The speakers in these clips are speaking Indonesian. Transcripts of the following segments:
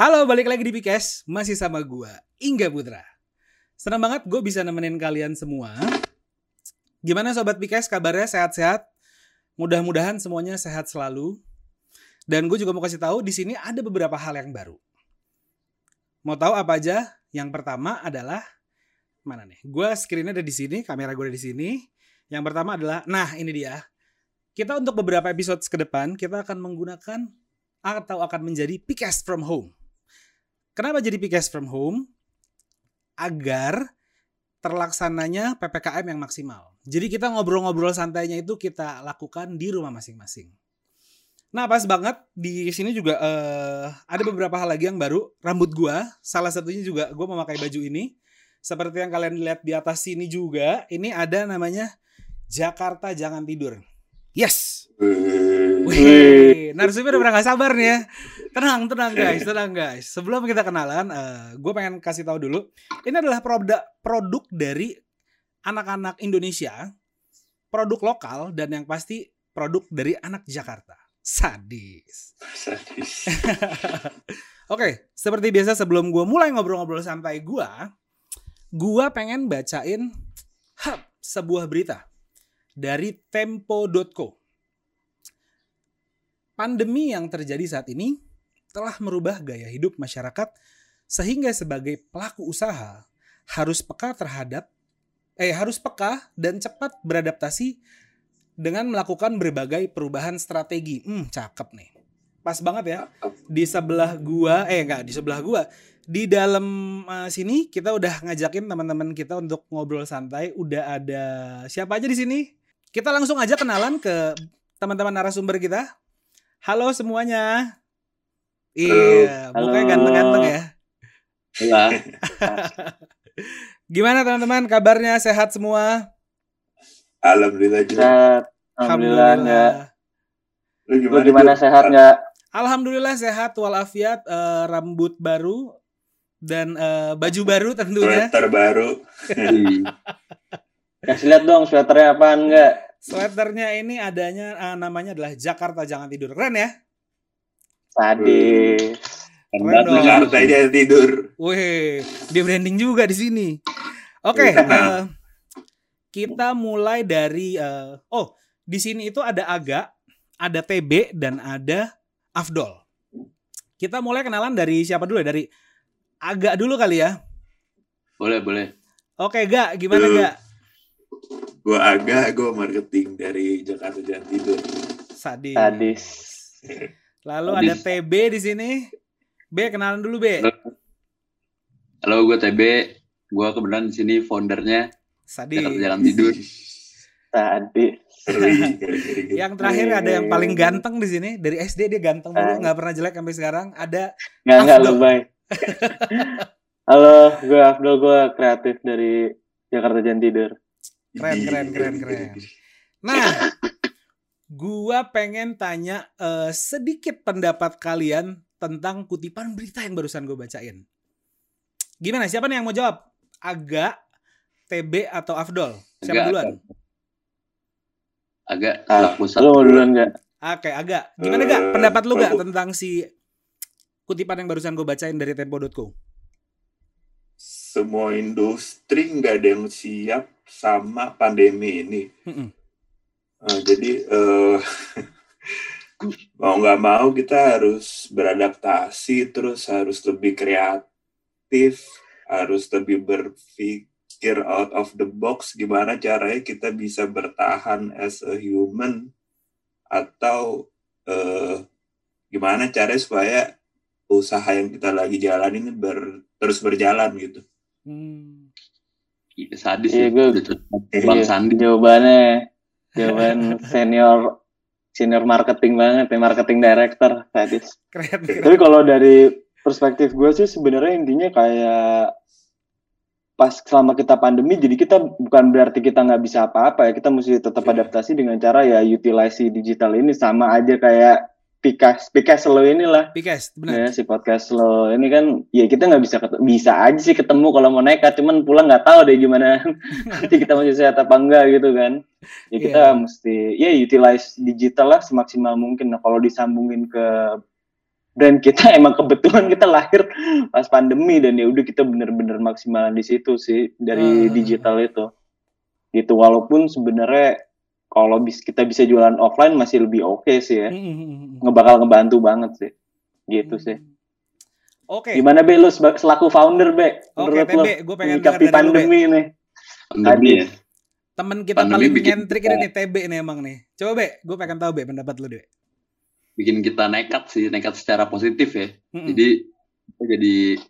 Halo, balik lagi di Podcast, masih sama gue, Inga Putra. Senang banget gue bisa nemenin kalian semua. Gimana Sobat Podcast, kabarnya sehat-sehat? Mudah-mudahan semuanya sehat selalu. Dan gue juga mau kasih tahu di sini ada beberapa hal yang baru. Mau tahu apa aja? Yang pertama adalah, mana nih? Gue screen-nya ada di sini, kamera gue ada di sini. Yang pertama adalah, nah ini dia. Kita untuk beberapa episode ke depan, kita akan menggunakan atau akan menjadi Podcast from Home. Kenapa jadi Podcast from Home? Agar terlaksananya PPKM yang maksimal. Jadi kita ngobrol-ngobrol santainya itu kita lakukan di rumah masing-masing. Nah, pas banget di sini juga ada beberapa hal lagi yang baru. Rambut gua, salah satunya juga gua memakai baju ini. Seperti yang kalian lihat di atas sini juga, ini ada namanya Jakarta Jangan Tidur. Yes. Wih, narasumber udah gak sabar nih ya. Tenang guys. Sebelum kita kenalan, gue pengen kasih tahu dulu. Ini adalah produk dari anak-anak Indonesia, produk lokal, dan yang pasti produk dari anak Jakarta. Sadis. Oke, seperti biasa sebelum gue mulai ngobrol-ngobrol santai gue pengen bacain sebuah berita dari tempo.co. Pandemi yang terjadi saat ini telah merubah gaya hidup masyarakat sehingga sebagai pelaku usaha harus peka dan cepat beradaptasi dengan melakukan berbagai perubahan strategi. Cakep nih. Pas banget ya. Di dalam sini kita udah ngajakin teman-teman kita untuk ngobrol santai. Udah ada siapa aja di sini? Kita langsung aja kenalan ke teman-teman narasumber kita. Halo semuanya. Iya, mukanya ganteng-ganteng ya. Iya. Gimana teman-teman kabarnya? Sehat semua? Alhamdulillah juga. Sehat. Alhamdulillah enggak. Lu gimana sehat enggak? Alhamdulillah sehat walafiat, rambut baru dan baju baru tentunya. Sweater baru. Kasih lihat dong sweaternya apaan enggak? Sweaternya ini adanya namanya adalah Jakarta Jangan Tidur. Keren ya? Sadis. Keren dong. Jakarta Jangan Tidur. Wih, dia branding juga di sini. Oke, kita mulai dari di sini itu ada Aga, ada TB dan ada Afdol. Kita mulai kenalan dari siapa dulu? Dari Aga dulu kali ya. Boleh. Oke, Ga, gimana Ga? Gue Aga, gue marketing dari Jakarta Jangan Tidur. Sadis. Lalu ada TB di sini. B, kenalan dulu B. Halo, gue TB. Gue kebetulan di sini foundernya. Sadis. Jalan tidur. Sadis. Yang terakhir ada yang paling ganteng di sini dari SD, dia ganteng dulu nggak pernah jelek sampai sekarang. Ada Afdol. Halo, gue Afdol, gue kreatif dari Jakarta Jangan Tidur. Keren. Nah, gue pengen tanya sedikit pendapat kalian tentang kutipan berita yang barusan gue bacain. Gimana? Siapa nih yang mau jawab? Agak, TB atau Afdol? Siapa duluan? Agak. Lu duluan enggak? Oke, Agak. Gimana Gak? Pendapat lu Gak tentang si kutipan yang barusan gue bacain dari tempo.co? Semua industri enggak ada yang siap sama pandemi ini. Jadi mau enggak mau kita harus beradaptasi, terus harus lebih kreatif, harus lebih berpikir out of the box, gimana caranya kita bisa bertahan as a human, atau gimana caranya supaya usaha yang kita lagi jalanin terus berjalan gitu. Sadis ya, Bang Sandi. Jawaban senior marketing banget, marketing director. Sadis. Keren. Tapi kalau dari perspektif gue sih sebenarnya intinya kayak pas selama kita pandemi, jadi kita bukan berarti kita nggak bisa apa-apa ya, kita mesti tetap adaptasi dengan cara ya utilisasi digital ini, sama aja kayak Pikas lo inilah. Pikas, benar. Ya, si podcast lo ini kan ya kita nggak bisa aja sih ketemu kalau mau nekat, cuman pulang nggak tahu deh gimana nanti kita masih sehat apa enggak gitu kan. Ya kita mesti utilize digital lah semaksimal mungkin. Nah, kalau disambungin ke brand kita emang kebetulan kita lahir pas pandemi, dan ya udah kita bener-bener maksimalan di situ sih dari digital itu. Gitu, walaupun sebenarnya kalau kita bisa jualan offline masih lebih oke sih ya. Ngebakal ngebantu banget sih. Gitu sih. Oke. Okay. Gimana Be, lu selaku founder Be? Oke, Be, gue pengen menyikapi pandemi nih. Tadi ya. Temen kita paling nyentrik ini nih, TB nih emang nih. Coba Be, gue pengen tahu Be pendapat lu Be. Bikin kita nekat sih, nekat secara positif ya. Jadi kita jadi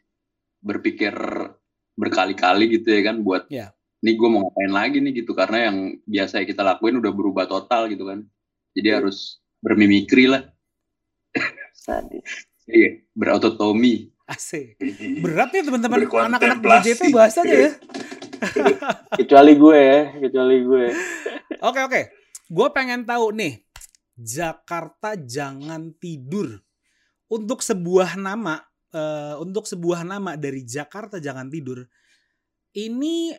berpikir berkali-kali gitu ya kan buat ini gue mau ngapain lagi nih gitu, karena yang biasa kita lakuin udah berubah total gitu kan. Jadi harus bermimikri lah. Sadis. Iya, berautotomi. Asik. Berat ya teman-teman anak-anak BJP bahasanya ya. kecuali gue. Oke. Gue pengen tahu nih, Jakarta Jangan Tidur. Untuk sebuah nama dari Jakarta Jangan Tidur ini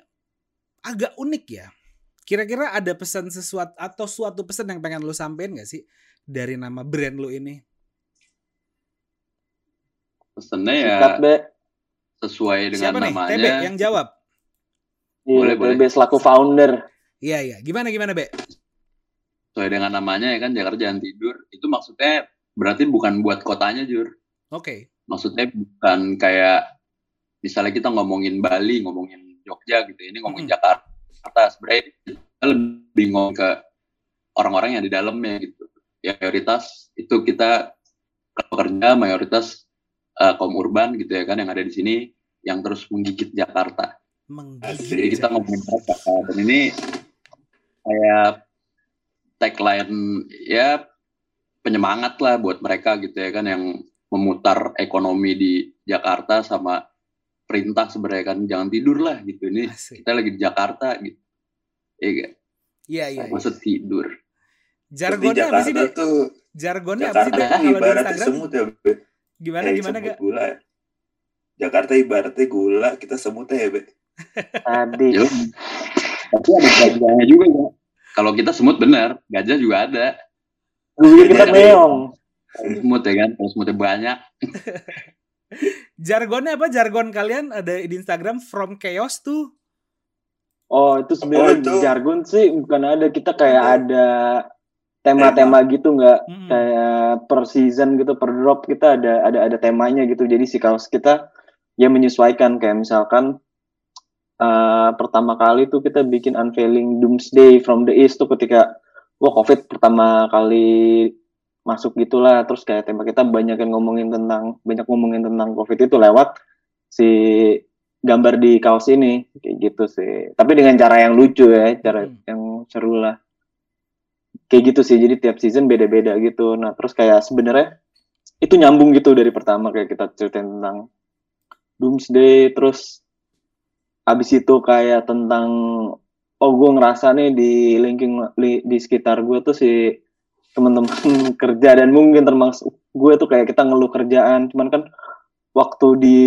agak unik ya. Kira-kira ada pesan sesuatu atau suatu pesan yang pengen lo sampein nggak sih dari nama brand lo ini? Pesannya ya sesuai dengan namanya. Siapa nih? TB yang jawab. Boleh. TB selaku founder. Iya. Gimana Be? Sesuai dengan namanya ya kan, Jakarta Jangan Tidur. Itu maksudnya berarti bukan buat kotanya, Jur. Oke. Maksudnya bukan kayak misalnya kita ngomongin Bali, ngomongin Jogja gitu. Ini ngomongin Jakarta. Sebenarnya kita lebih ngomong ke orang-orang yang di dalamnya gitu. Ya mayoritas itu kita kalau kerja mayoritas kaum urban gitu ya kan yang ada di sini yang terus menggigit Jakarta. Jadi kita ngomongin Jakarta. Dan ini kayak tagline ya penyemangat lah buat mereka gitu ya kan yang memutar ekonomi di Jakarta sama perintah sebenarnya kan jangan tidur lah gitu, ini asik. Kita lagi di Jakarta gitu iya maksud tidur. Jargonnya apa sih tuh? Jargonnya apa sih kalau di Instagram semut ya, Be. Gimana semut gak? Gula. Jakarta ibaratnya gula, kita semutnya ya Be. Tadi tapi ada gajahnya juga ya. Kalau kita semut benar, gajah juga ada. Kita meong. Semut ya kan, kalau semutnya banyak. Jargonnya apa? Jargon kalian ada di Instagram from chaos tuh. Oh, itu sebenarnya jargon sih bukan ada. Kita kayak ada tema-tema gitu nggak? Kayak per season gitu, per drop kita ada temanya gitu. Jadi si kaos kita ya menyesuaikan kayak misalkan pertama kali tuh kita bikin unveiling doomsday from the east tuh ketika covid pertama kali masuk gitulah, terus kayak tema kita banyak ngomongin tentang covid itu lewat si gambar di kaos ini kayak gitu sih, tapi dengan cara yang lucu ya, cara yang seru lah kayak gitu sih. Jadi tiap season beda-beda gitu. Nah terus kayak sebenarnya itu nyambung gitu dari pertama kayak kita ceritain tentang doomsday, terus abis itu kayak tentang gue ngerasa nih di linking di sekitar gue tuh si teman-teman kerja dan mungkin termasuk gue tuh kayak kita ngeluh kerjaan, cuman kan waktu di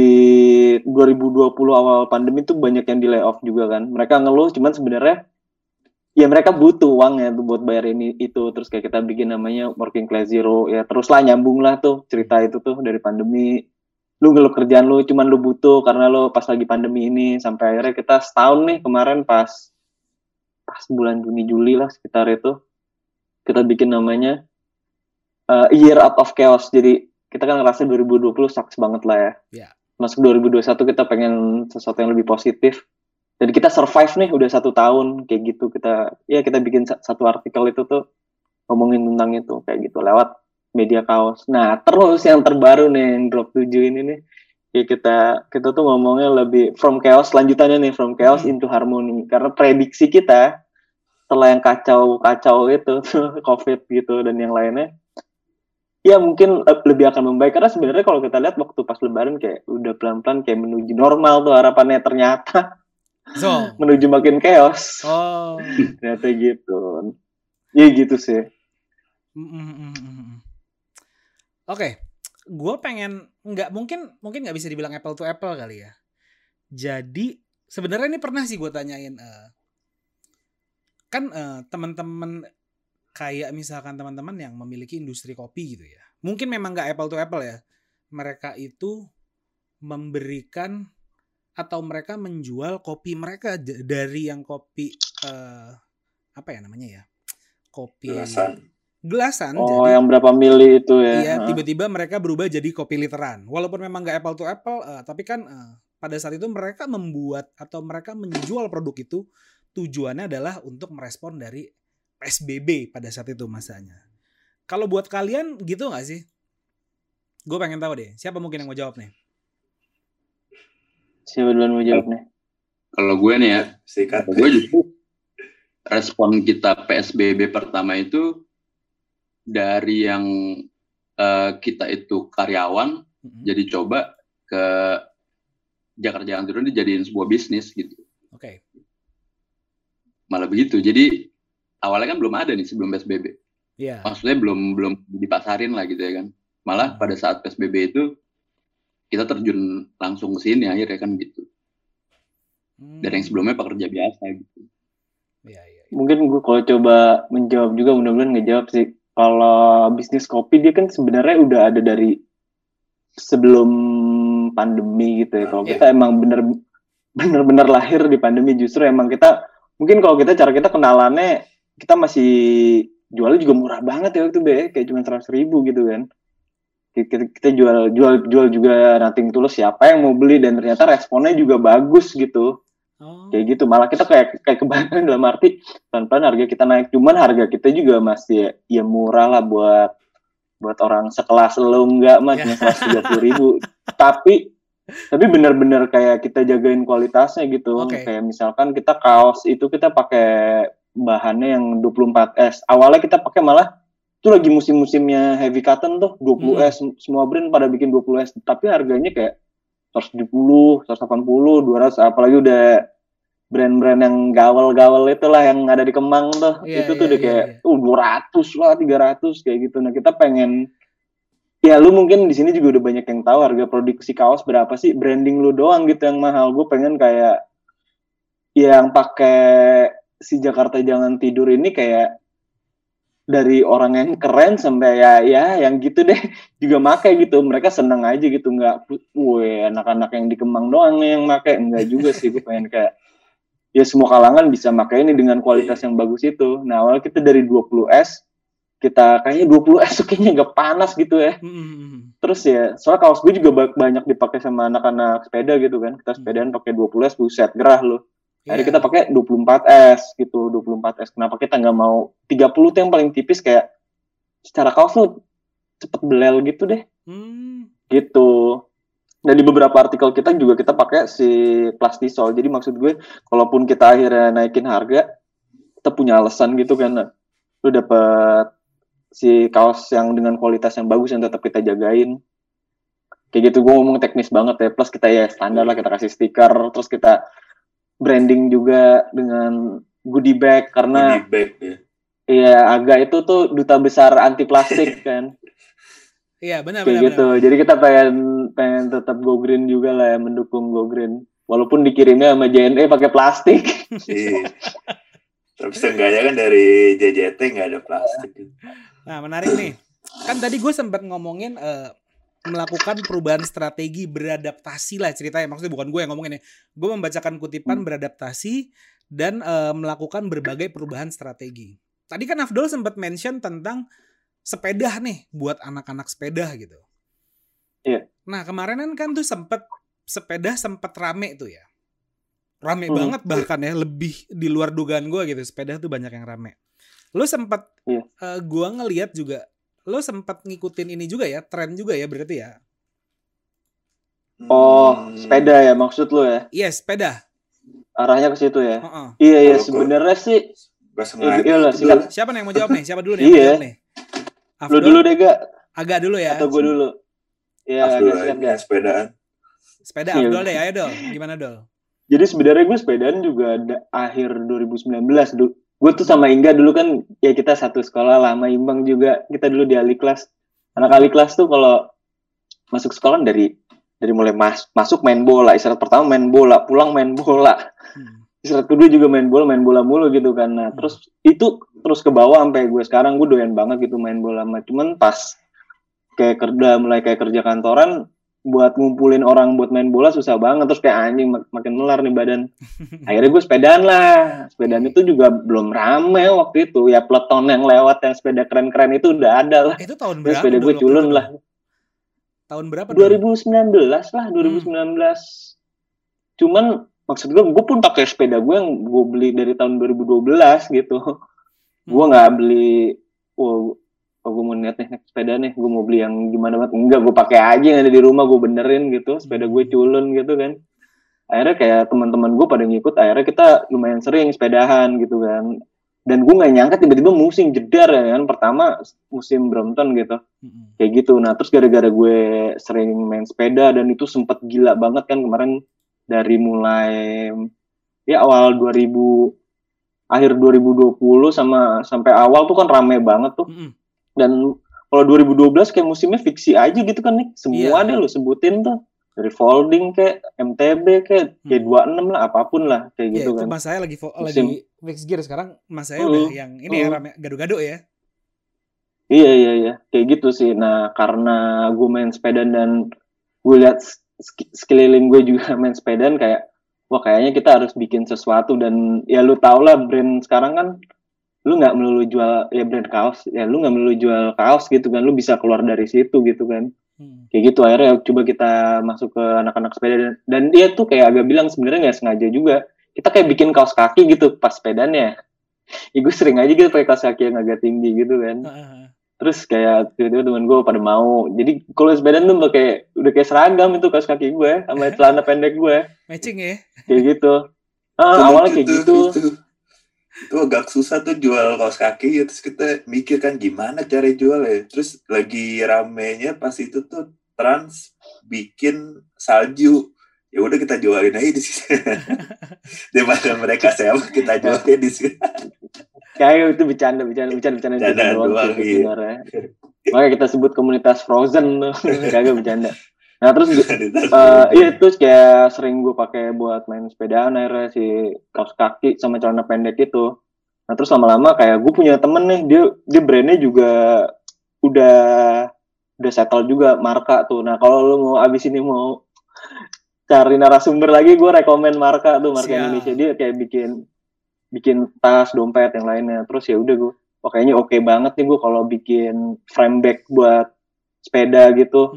2020 awal pandemi tuh banyak yang di layoff juga kan, mereka ngeluh cuman sebenarnya ya mereka butuh uangnya tuh buat bayar ini itu. Terus kayak kita bikin namanya working class zero ya, terus lah nyambung lah tuh cerita itu tuh dari pandemi, lu ngeluh kerjaan lu cuman lu butuh karena lu pas lagi pandemi ini, sampai akhirnya kita setahun nih kemarin pas bulan Juni-Juli lah sekitar itu kita bikin namanya Year Out of Chaos. Jadi kita kan ngerasa 2020 sucks banget lah ya, masuk 2021 kita pengen sesuatu yang lebih positif, jadi kita survive nih udah 1 tahun kayak gitu. Kita bikin satu artikel itu tuh ngomongin tentang itu kayak gitu lewat media kaos. Nah, terus yang terbaru nih, yang drop 7 ini nih, ya kita tuh ngomongnya lebih from chaos, lanjutannya nih, from chaos into harmony. Karena prediksi kita, setelah yang kacau-kacau itu, COVID gitu, dan yang lainnya, ya mungkin lebih akan membaik. Karena sebenarnya kalau kita lihat waktu pas lebaran, kayak udah pelan-pelan kayak menuju normal tuh harapannya, ternyata menuju makin chaos. Oh. Ternyata gitu. Ya gitu sih. Oke, gue pengen mungkin nggak bisa dibilang apple to apple kali ya. Jadi sebenarnya ini pernah sih gue tanyain, kan teman-teman kayak misalkan teman-teman yang memiliki industri kopi gitu ya. Mungkin memang nggak apple to apple ya. Mereka itu memberikan atau mereka menjual kopi mereka dari yang kopi apa ya namanya ya? Kopi gelasan. Oh, jadi, yang berapa mili itu ya. Iya, tiba-tiba mereka berubah jadi kopi literan. Walaupun memang nggak apple to apple, tapi kan pada saat itu mereka membuat atau mereka menjual produk itu tujuannya adalah untuk merespon dari PSBB pada saat itu masanya. Kalau buat kalian gitu gak sih? Gue pengen tahu deh, siapa mungkin yang mau jawab nih? Siapa duluan mau jawab nih? Kalau gue nih ya, sikat. Gue justru respon kita PSBB pertama itu dari yang kita itu karyawan, jadi coba ke Jakarta Jangan Tidur dijadiin sebuah bisnis gitu. Oke. Malah begitu, jadi awalnya kan belum ada nih sebelum PSBB. Yeah. Maksudnya belum dipasarin lah gitu ya kan. Malah pada saat PSBB itu kita terjun langsung ke sini akhirnya kan gitu. Dari yang sebelumnya pekerja biasa gitu. Yeah. Mungkin gue kalau coba menjawab juga, mudah-mudahan ngejawab sih. Kalau bisnis kopi dia kan sebenarnya udah ada dari sebelum pandemi gitu ya. Kalau kita emang bener-bener lahir di pandemi, justru emang kita mungkin kalau kita cara kita kenalannya, kita masih jualnya juga murah banget ya waktu itu kayak cuma 100.000 gitu kan. Kita jual juga nothing tulus, siapa yang mau beli, dan ternyata responnya juga bagus gitu. Kayak gitu, malah kita kayak kebanyakan dalam arti pelan-pelan harga kita naik, cuman harga kita juga masih ya murah lah buat orang sekelas lo, enggak mah cuma 130.000. Tapi benar-benar kayak kita jagain kualitasnya gitu. Kayak misalkan kita kaos itu kita pakai bahannya yang 24S. Awalnya kita pakai malah itu lagi musim-musimnya heavy cotton tuh 20S, semua brand pada bikin 20S, tapi harganya kayak 170, 180, 200, apalagi udah brand-brand yang gaul-gaul itulah yang ada di Kemang tuh. Kayak 200 lah, 300 kayak gitu. Nah, kita pengen ya lu mungkin di sini juga udah banyak yang tahu harga produksi kaos berapa sih, branding lu doang gitu yang mahal. Gue pengen kayak yang pakai si Jakarta Jangan Tidur ini kayak dari orang yang keren sampai ya yang gitu deh juga make gitu, mereka seneng aja gitu, nggak anak-anak yang di Kemang doang yang make, enggak juga sih. Gue pengen kayak ya semua kalangan bisa make ini dengan kualitas yang bagus itu. Nah awalnya kita dari 20S, kita kayaknya 20S kayaknya nggak panas gitu ya. Terus ya soalnya kaos gue juga banyak dipakai sama anak-anak sepeda gitu kan, kita sepedaan pakai 20S, buset gerah loh. Jadi kita pakai 24S gitu, 24S. Kenapa kita nggak mau 30 tuh yang paling tipis, kayak secara kaos tuh cepet belel gitu deh. Gitu. Dan di beberapa artikel kita juga kita pakai si plastisol. Jadi maksud gue, kalaupun kita akhirnya naikin harga, kita punya alasan gitu kan. Lu dapet si kaos yang dengan kualitas yang bagus yang tetap kita jagain. Kayak gitu, gue ngomong teknis banget ya. Plus kita ya standar lah, kita kasih stiker, terus kita branding juga dengan goodie bag, karena iya Aga itu tuh duta besar anti plastik kan. Iya benar gitu. Benar. Jadi kita pengen tetap go green juga lah ya, mendukung go green walaupun dikirimnya sama JNE pakai plastik. Tapi seenggaknya kan dari JJT nggak ada plastik. Nah menarik nih, kan tadi gue sempat ngomongin melakukan perubahan strategi, beradaptasi lah ceritanya. Maksudnya bukan gue yang ngomongin ya. Gue membacakan kutipan beradaptasi dan melakukan berbagai perubahan strategi. Tadi kan Afdol sempat mention tentang sepeda nih buat anak-anak sepeda gitu. Iya. Nah kemarinan kan tuh sepeda sempat rame tuh ya. Rame banget bahkan ya, lebih di luar dugaan gue gitu. Sepeda tuh banyak yang rame. Lo sempat gue ngelihat juga lo sempat ngikutin ini juga ya, tren juga ya berarti ya. Oh, sepeda ya maksud lo ya? Iya, sepeda. Arahnya ke situ ya. Iya, sebenarnya sih. Iyalah, silakan. Siapa yang mau jawab nih? Siapa dulu nih? Iya. Lo dulu deh, Agak dulu ya. Atau gue dulu? Iya, silakan. Sepedaan. Sepeda Afdol deh, ayo dong. Gimana dong? Jadi sebenarnya gue sepedaan juga akhir 2019. Gue tuh sama Inga dulu kan, ya kita satu sekolah lama, imbang juga. Kita dulu di ahli kelas. Anak ahli kelas tuh kalau masuk sekolah dari mulai masuk main bola. Istirahat pertama main bola, pulang main bola. Istirahat kedua juga main bola mulu gitu kan. Nah, terus itu terus ke bawah sampai gue sekarang gue doyan banget gitu main bola. Cuman pas kayak kerja mulai kayak kerja kantoran buat ngumpulin orang buat main bola susah banget, terus kayak anjing makin melar nih badan. Akhirnya gue sepedaan lah. Sepedaan itu juga belum rame waktu itu. Ya Peloton yang lewat yang sepeda keren-keren itu udah ada lah. Itu tahun berapa? Sepeda gue culun lah. Tahun berapa? 2019 lah, 2019. Cuman maksud gue pun pakai sepeda gue yang gue beli dari tahun 2012 gitu. Gue nggak beli oh gue mau niat naik sepeda nih, gue mau beli yang gimana banget. Enggak, gue pakai aja yang ada di rumah, gue benerin gitu, sepeda gue culun gitu kan. Akhirnya kayak teman-teman gue pada ngikut, akhirnya kita lumayan sering sepedahan gitu kan. Dan gue gak nyangka tiba-tiba musim jedar ya kan, pertama musim Brompton gitu. Kayak gitu, nah terus gara-gara gue sering main sepeda dan itu sempet gila banget kan kemarin dari mulai ya awal 2000, akhir 2020 sama sampai awal tuh kan rame banget tuh. Dan kalau 2012 kayak musimnya fiksi aja gitu kan nih, semua deh lo sebutin tuh. Dari folding kayak MTB kayak G26 lah, apapun lah kayak gitu kan. Mas saya lagi mix gear sekarang, mas saya udah yang ini ya rame gado-gado ya. Iya, kayak gitu sih. Nah, karena gue main sepedaan dan gue lihat sekeliling gue juga main sepedaan kayak wah kayaknya kita harus bikin sesuatu. Dan ya lu tau lah brand sekarang kan lu nggak melulu jual ya brand kaos, ya lu nggak melulu jual kaos gitu kan, lu bisa keluar dari situ gitu kan. Kayak gitu akhirnya coba kita masuk ke anak-anak sepeda dan dia tuh kayak agak bilang sebenarnya nggak sengaja juga kita kayak bikin kaos kaki gitu pas sepedanya. Ya gue sering aja gitu pakai kaos kaki yang agak tinggi gitu kan. Terus kayak tiba-tiba teman gue pada mau, jadi kalau sepeda tuh pakai udah kayak seragam itu kaos kaki gue sama celana pendek gue matching ya kayak gitu. Awalnya kayak gitu. Itu agak susah tuh jual kaos kaki ya, terus kita mikir kan gimana cara jual ya. Terus lagi ramenya pas itu tuh Trans bikin salju, ya udah kita jualin aja di sini daripada mereka sewa kita jualin di sini. Kayak itu bercanda doang gitu ya. Makanya kita sebut komunitas Frozen tuh kagak bercanda. Nah terus terus kayak sering gue pakai buat main sepedaan akhirnya si kaos kaki sama celana pendek itu. Nah terus lama-lama kayak gue punya temen nih, dia brandnya juga udah settle juga, Marka tuh. Nah kalau lo mau abis ini mau cari narasumber lagi, gue rekomen Marka tuh, Marka Indonesia. Dia kayak bikin tas, dompet yang lainnya. Terus ya udah gue kayaknya oke banget nih gue kalau bikin frame bag buat sepeda gitu.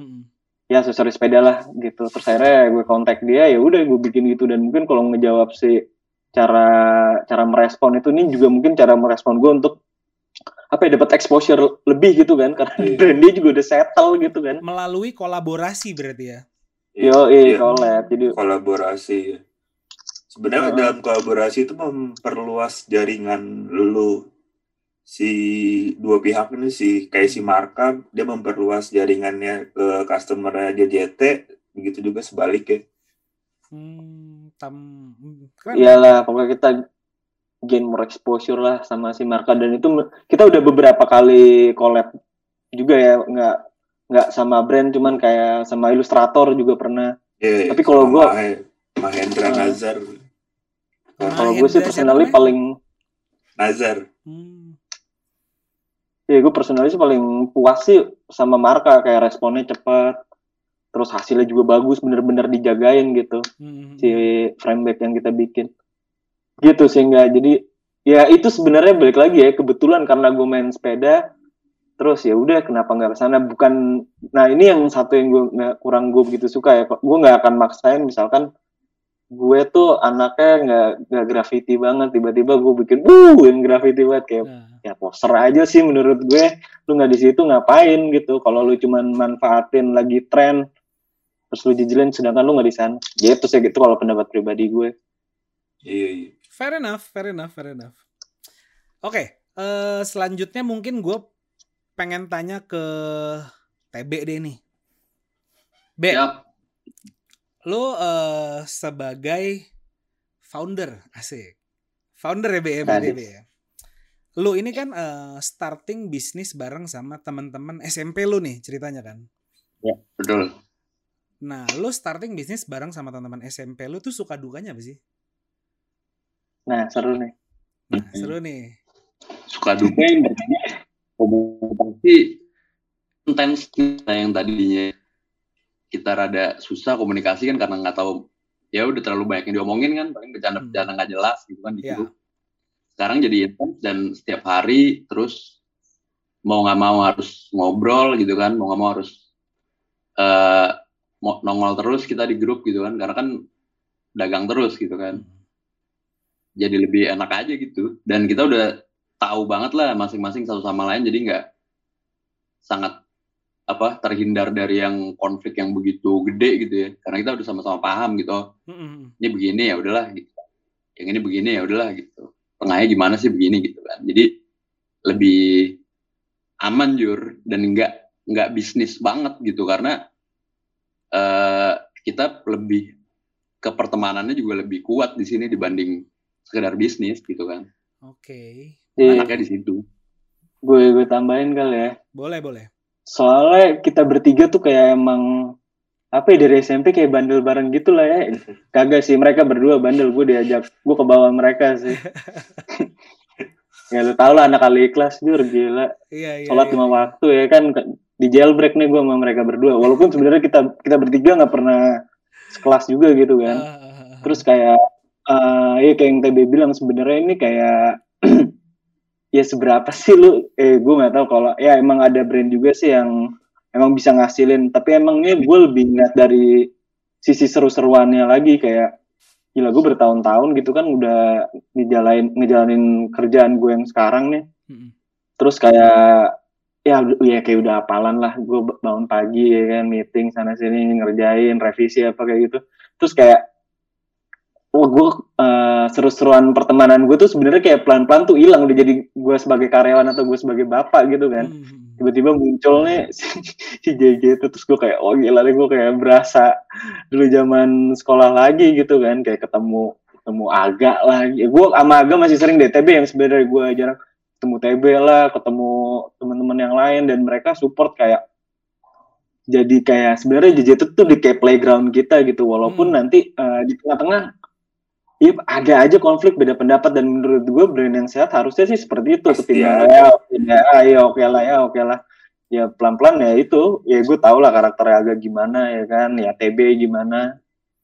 Ya aksesoris sepeda lah gitu. Terus akhirnya gue kontak dia, ya udah gue bikin gitu. Dan mungkin kalau ngejawab sih cara merespon itu, ini juga mungkin cara merespon gue untuk apa ya, dapat exposure lebih gitu kan, karena brand dia juga udah settle gitu kan. Melalui kolaborasi berarti ya. Kolaborasi. Sebenarnya dalam kolaborasi itu memperluas jaringan lu. Si dua pihak ini sih, kayak si Marka, dia memperluas jaringannya ke customer JJT, begitu juga sebaliknya. Iyalah, pokoknya kita gain more exposure lah sama si Marka, dan itu kita udah beberapa kali collab juga ya, nggak sama brand, cuman kayak sama ilustrator juga pernah. Yeah, tapi kalau gue Mahendra Nazar. Kalau gue sih personally paling Nazar. Ya gue personally sih paling puas sih sama Marka, kayak responnya cepat, terus hasilnya juga bagus, bener-bener dijagain gitu si frame bag yang kita bikin gitu sehingga jadi ya itu sebenarnya balik lagi ya kebetulan karena gue main sepeda terus ya udah kenapa nggak kesana bukan. Nah ini yang satu yang gue begitu suka ya, gue nggak akan maksain misalkan gue tuh anaknya nggak graffiti banget, tiba-tiba gue bikin yang graffiti banget kayak ya poser aja sih menurut gue. Lu nggak di situ ngapain gitu kalau lu cuman manfaatin lagi tren terus lu jijilin sedangkan lu nggak di sana. Ya itu sih gitu kalau pendapat pribadi gue. Iya. Fair enough. Oke, selanjutnya mungkin gue pengen tanya ke TB deh nih. B. Yep. Lo sebagai founder ya BB ya. Lo ini kan starting bisnis bareng sama teman-teman SMP lo nih ceritanya kan? Ya betul. Nah lo starting bisnis bareng sama teman-teman SMP lo tuh suka dukanya apa sih? Nah seru nih. suka duka yang pertama komunikasi intens yang tadinya kita rada susah komunikasi kan karena nggak tahu, ya udah terlalu banyak yang diomongin kan, paling bercanda-bercanda nggak jelas gitu kan di grup. Sekarang jadi intens dan setiap hari terus mau nggak mau harus ngobrol gitu kan, mau nggak mau harus nongol terus kita di grup gitu kan, karena kan dagang terus gitu kan. Jadi lebih enak aja gitu, dan kita udah tahu banget lah masing-masing satu sama lain, jadi nggak sangat apa terhindar dari yang konflik yang begitu gede gitu ya, karena kita udah sama-sama paham gitu. Ini begini ya udahlah gitu, yang ini begini ya udahlah gitu, tengahnya gimana sih begini gitu kan. Jadi lebih aman jur, dan nggak bisnis banget gitu, karena kita lebih ke pertemanannya juga lebih kuat di sini dibanding sekedar bisnis gitu kan. Oke. Anaknya di situ. Gue tambahin kali ya. Boleh. Soalnya kita bertiga tuh kayak emang apa ya, dari SMP kayak bandel bareng gitu lah ya. Kagak sih, mereka berdua bandel, gue diajak, gue ke bawah mereka sih. Ya lu tau lah anak kali kelas jur, gila. Iya. Sholat lima waktu ya kan, di jailbreak nih gue sama mereka berdua. Walaupun sebenarnya kita bertiga nggak pernah sekelas juga gitu kan. Terus kayak ya kayak yang TB bilang, sebenarnya ini kayak ya seberapa sih lu, gue nggak tahu kalau ya emang ada brand juga sih yang emang bisa ngasilin, tapi emangnya gue lebih ngeliat dari sisi seru-seruannya lagi, kayak gila gue bertahun-tahun gitu kan udah ngejalanin kerjaan gue yang sekarang nih. Terus kayak ya kayak udah apalan lah, gue bangun pagi ya kan, meeting sana sini, ngerjain revisi apa kayak gitu. Terus kayak gue seru-seruan pertemanan gue tuh sebenarnya kayak pelan-pelan tuh hilang, udah jadi gue sebagai karyawan atau gue sebagai bapak gitu kan. Tiba-tiba munculnya si JG itu, terus gue kayak oh gila deh, gue kayak berasa dulu zaman sekolah lagi gitu kan, kayak ketemu Aga lagi. Gue sama Aga masih sering DTB, yang sebenarnya gue jarang ketemu TB lah, ketemu teman-teman yang lain, dan mereka support kayak jadi kayak sebenarnya JG itu tuh di kayak playground kita gitu, walaupun nanti di tengah-tengah iya ada aja konflik beda pendapat, dan menurut gue brand yang sehat harusnya sih seperti itu. Ketimbang oke lah ya pelan-pelan ya itu ya gue tau lah karakternya agak gimana ya kan, ya TB gimana,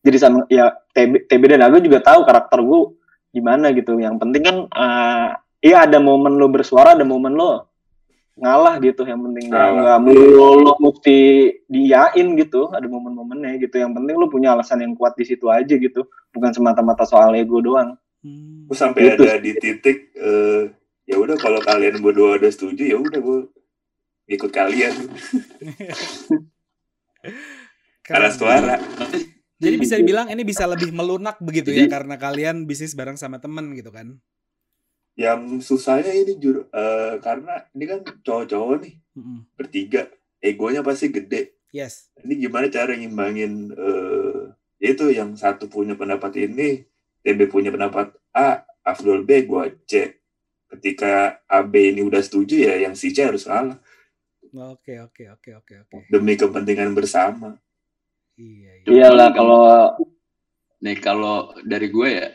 jadi sama ya TB dan Aga juga tahu karakter gue gimana gitu. Yang penting kan iya ada momen lo bersuara, ada momen lo ngalah gitu, yang penting nggak melulu mesti diiyain gitu, ada momen-momennya gitu. Yang penting lu punya alasan yang kuat di situ aja gitu, bukan semata-mata soal ego doang. Gue sampai gitu, ada di titik ya udah kalau kalian berdua udah setuju ya udah gue ikut kalian karena suara. Jadi bisa dibilang ini bisa lebih melunak begitu ya, karena kalian bisnis bareng sama temen gitu kan. Yang susahnya ini karena ini kan cowok-cowok nih bertiga, egonya pasti gede. Yes. Ini gimana cara ngimbangin itu, yang satu punya pendapat ini, TB punya pendapat A, Afdol B, gua C. Ketika A B ini udah setuju ya yang si C harus ngalah. Oke. Demi kepentingan bersama. Iya. Iyalah kalau dari gue ya.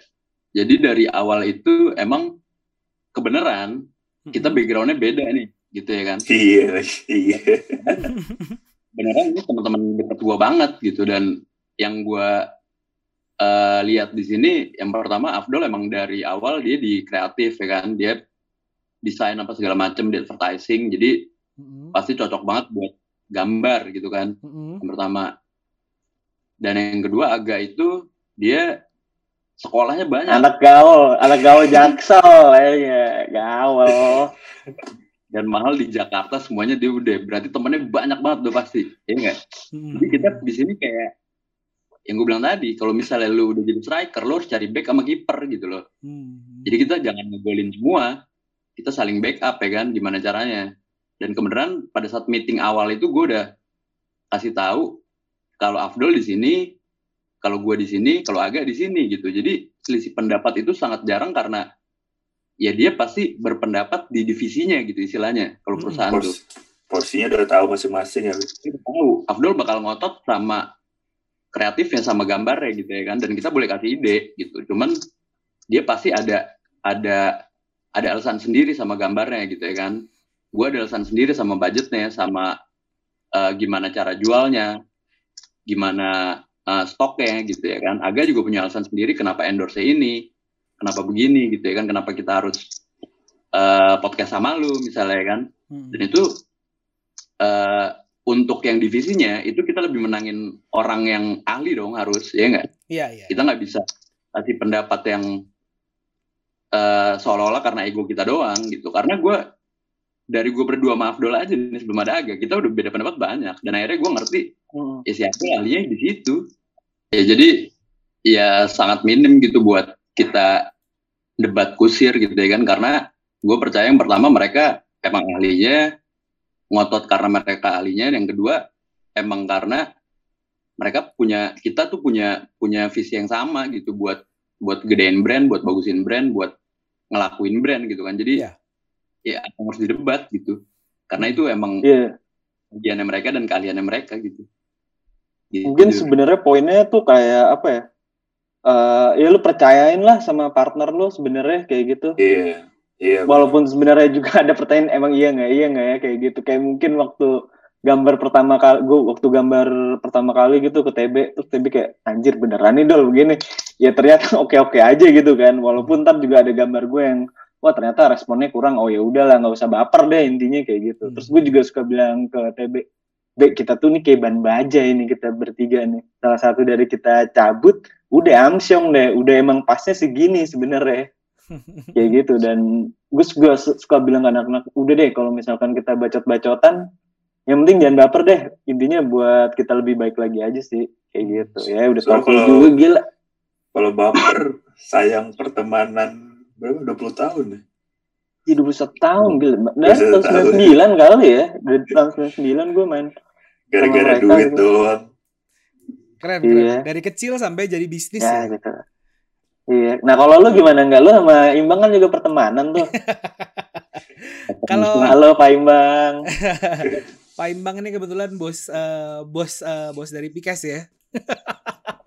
Jadi dari awal itu emang kebenaran kita backgroundnya beda nih gitu ya kan. Iya. Beneran ini teman-teman dekat gue banget gitu, dan yang gue lihat di sini yang pertama Afdol emang dari awal dia di kreatif ya kan, dia desain apa segala macam, dia advertising, jadi pasti cocok banget buat gambar gitu kan yang pertama. Dan yang kedua Aga itu dia sekolahnya banyak. Anak gaul Jaksel, ya gaul. Dan mahal di Jakarta semuanya dia udah, berarti temennya banyak banget udah pasti, ya nggak? Jadi kita di sini kayak yang gue bilang tadi, kalau misalnya lu udah jadi striker, lu harus cari back sama kiper gitu loh. Jadi kita jangan ngegolin semua, kita saling backup ya kan, gimana caranya. Dan kebenaran pada saat meeting awal itu gue udah kasih tahu kalau Afdol di sini, kalau gue di sini, kalau Aga di sini gitu. Jadi selisih pendapat itu sangat jarang, karena ya dia pasti berpendapat di divisinya gitu istilahnya. Kalau perusahaan tuh porsinya udah tahu masing-masing ya. Tahu. Afdol bakal ngotot sama kreatifnya sama gambarnya gitu ya kan. Dan kita boleh kasih ide gitu. Cuman dia pasti ada ada alasan sendiri sama gambarnya gitu ya kan. Gue ada alasan sendiri sama budgetnya, sama gimana cara jualnya, gimana stoknya gitu ya kan. Aga juga punya alasan sendiri kenapa endorse ini, kenapa begini gitu ya kan, kenapa kita harus podcast sama lu misalnya ya kan. Dan itu untuk yang divisinya itu kita lebih menangin orang yang ahli dong harus, ya nggak? Iya. Kita nggak bisa kasih pendapat yang seolah-olah karena ego kita doang gitu. Karena gue dari gue berdua maaf dola aja nih sebelum ada Aga, kita udah beda pendapat banyak. Dan akhirnya gue ngerti ya siapa ahlinya di situ. Ya jadi ya sangat minim gitu buat kita debat kusir gitu ya kan. Karena gue percaya yang pertama mereka emang ahlinya, ngotot karena mereka ahlinya. Yang kedua emang karena mereka punya, kita tuh punya visi yang sama gitu buat gedein brand, buat bagusin brand, buat ngelakuin brand gitu kan. Jadi ya harus didebat gitu. Karena itu emang bagiannya mereka dan keahliannya mereka gitu. Mungkin sebenarnya poinnya tuh kayak apa ya? Ya lu percayain lah sama partner lu sebenarnya kayak gitu. Iya. Walaupun sebenarnya juga ada pertanyaan emang iya nggak ya kayak gitu. Kayak mungkin waktu gambar pertama kali gitu ke TB, terus TB kayak anjir beneran nih Dol begini, ya ternyata oke aja gitu kan, walaupun ntar juga ada gambar gue yang wah ternyata responnya kurang, oh ya udahlah nggak usah baper deh intinya kayak gitu. Terus gue juga suka bilang ke TB, Bek kita tuh nih kayak ban baja ini kita bertiga nih, salah satu dari kita cabut, udah amsyong deh, udah emang pasnya segini sebenarnya. Kayak gitu. Dan gue juga suka bilang ke anak-anak, udah deh kalau misalkan kita bacot-bacotan, yang penting jangan baper deh, intinya buat kita lebih baik lagi aja sih, kayak gitu. Ya udah so, kalau juga gila. Kalau baper, sayang pertemanan berapa? 20 tahun ya? Iya 21 tahun gila. Nah, tahun 99 kali ya, dari tahun 99 gue main. Gara-gara duit doang. Keren. Dari kecil sampai jadi bisnis ya. Gitu. Iya. Nah kalau lu gimana enggak? Lu sama Imbang kan juga pertemanan tuh. Kalau halo Pak Imbang. Pak Imbang ini kebetulan bos dari Pikas ya.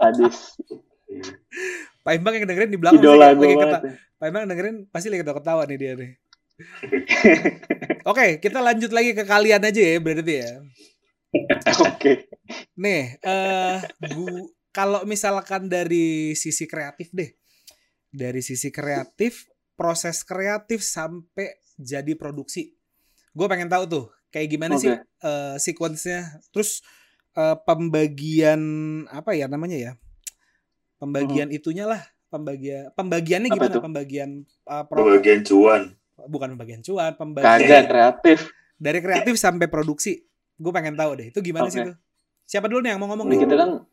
Adis. Pak Imbang yang dengerin di belakang lagi kata. Pak Imbang dengerin pasti lagi ketawa nih dia nih. Oke, kita lanjut lagi ke kalian aja ya berarti ya. Oke. Nih, kalau misalkan dari sisi kreatif deh. Dari sisi kreatif, proses kreatif sampai jadi produksi. Gue pengen tahu tuh kayak gimana sih sequence-nya, terus pembagian apa ya namanya ya, pembagian itunya lah, pembagiannya apa gimana itu? Pembagian cuan, pembagian kreatif dari kreatif sampai produksi, gue pengen tahu deh itu gimana sih tuh. Siapa dulu nih yang mau ngomong nih? Kita kan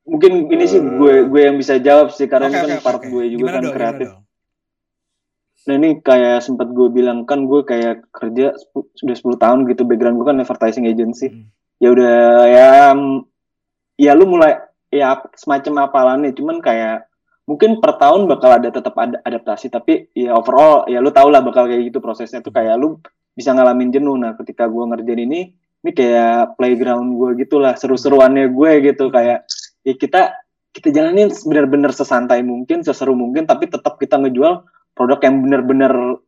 mungkin ini sih gue yang bisa jawab sih karena ini kan part gue juga gimana kan kreatif. Nah ini kayak sempat gue bilang kan gue kayak kerja sudah 10 tahun gitu, background gue kan advertising agency. Ya udah ya lu mulai ya semacam apalannya, cuman kayak mungkin per tahun bakal ada tetap ada adaptasi, tapi ya overall ya lu tau lah bakal kayak gitu prosesnya tuh kayak lu bisa ngalamin jenuh. Nah ketika gue ngerjain ini kayak playground gue gitulah, seru-seruannya gue gitu, kayak ya kita jalanin benar-benar sesantai mungkin, seseru mungkin, tapi tetap kita ngejual produk yang benar-benar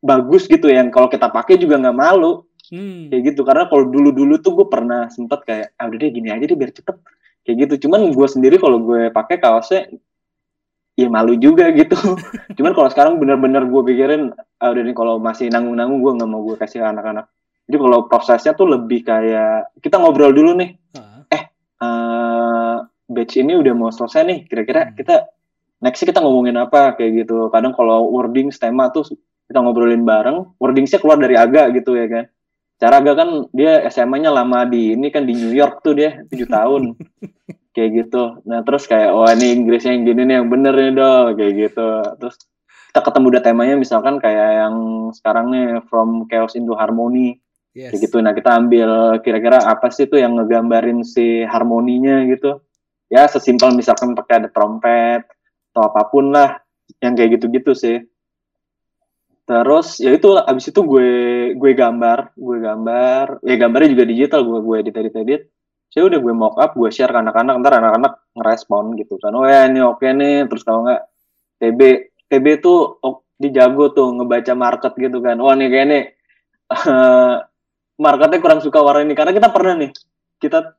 bagus gitu, yang kalau kita pakai juga nggak malu kayak gitu. Karena kalau dulu-dulu tuh gue pernah sempet kayak udah deh gini aja deh biar cepet kayak gitu. Cuman gue sendiri kalau gue pakai kaosnya ya malu juga gitu. Cuman kalau sekarang benar-benar gue pikirin udah nih kalau masih nanggung-nanggung gue nggak mau gue kasih ke anak-anak. Jadi kalau prosesnya tuh lebih kayak kita ngobrol dulu nih, batch ini udah mau selesai nih, kira-kira kita nextnya kita ngomongin apa kayak gitu. Kadang kalau wording, tema tuh kita ngobrolin bareng. Wordingnya keluar dari Aga gitu ya kan. Cara Aga kan dia SMA-nya lama di ini kan, di New York tuh dia 7 tahun kayak gitu. Nah terus kayak ini Inggrisnya yang gini nih yang bener nih dong kayak gitu. Terus kita ketemu udah temanya misalkan kayak yang sekarang nih From Chaos into Harmony kayak gitu. Nah kita ambil kira-kira apa sih tuh yang ngegambarin si harmoninya gitu. Ya sesimpel misalkan pakai ada trompet atau apapun lah yang kayak gitu-gitu sih. Terus ya itu abis itu gue gambar ya, gambarnya juga digital, gue edit. Saya udah gue mock up, gue share ke anak-anak, ntar anak-anak ngerespon gitu kan, oh ya ini oke nih. Terus kalau nggak TB tuh dijago tuh ngebaca market gitu kan. Wah nih kayaknya marketnya kurang suka warna ini, karena kita pernah nih, kita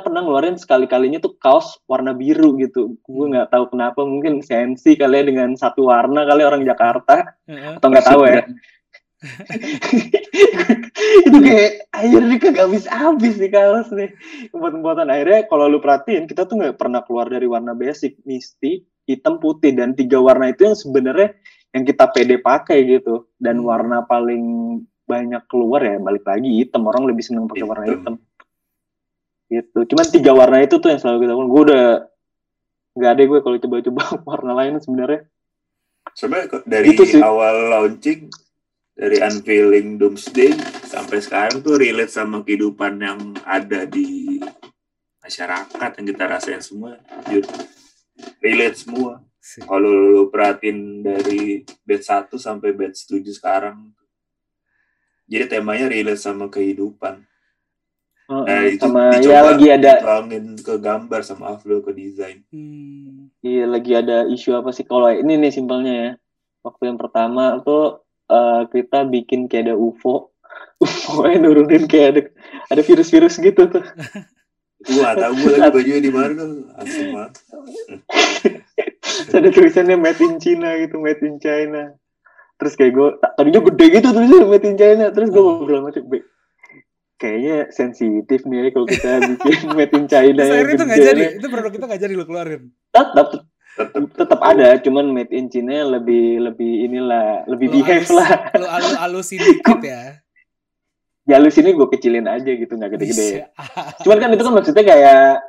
pernah ngeluarin sekali-kalinya tuh kaos warna biru gitu. Gue nggak tahu kenapa, mungkin sensi kali ya dengan satu warna kali orang Jakarta, atau nggak tahu ya. Itu kayak akhirnya kagak habis nih kaos nih buat-buatan. Akhirnya kalau lu perhatiin, kita tuh nggak pernah keluar dari warna basic, misty, hitam, putih, dan tiga warna itu yang sebenarnya yang kita pede pakai gitu. Dan warna paling banyak keluar ya balik lagi hitam, orang lebih seneng pakai warna hitam gitu. Cuman tiga warna itu tuh yang selalu kita, gue udah nggak ada gue kalau coba-coba warna lain sebenarnya dari gitu awal launching. Dari unveiling Doomsday sampai sekarang tuh relate sama kehidupan yang ada di masyarakat yang kita rasain semua. Relate semua. Kalau lu perhatiin dari batch 1 sampai batch 7 sekarang. Jadi temanya relate sama kehidupan. Nah, itu sama ya lagi ada tuangin ke gambar sama upload ke desain. Iya, lagi ada isu apa sih kalau ini nih simpelnya ya. Waktu yang pertama tuh kita bikin kayak ada UFO-nya nurunin kayak ada virus-virus gitu tuh. Wah, tahu gue lagi bajunya di mana? Asli banget. Ada tulisannya Made in China gitu, Made in China. Terus kayak gue, tadinya gede gitu tulisannya Made in China. Terus gue ngobrol sama Cik, kayaknya sensitif nih kalau kita bikin Made in China. Akhirnya itu nggak jadi, itu produk kita nggak jadi lo keluarin. Tetap ada, cuman made in China lebih inilah, lebih behave lah. Lu alusin dikit ya. Ya alusinnya gue kecilin aja gitu, nggak gede-gede. Cuman kan itu kan maksudnya kayak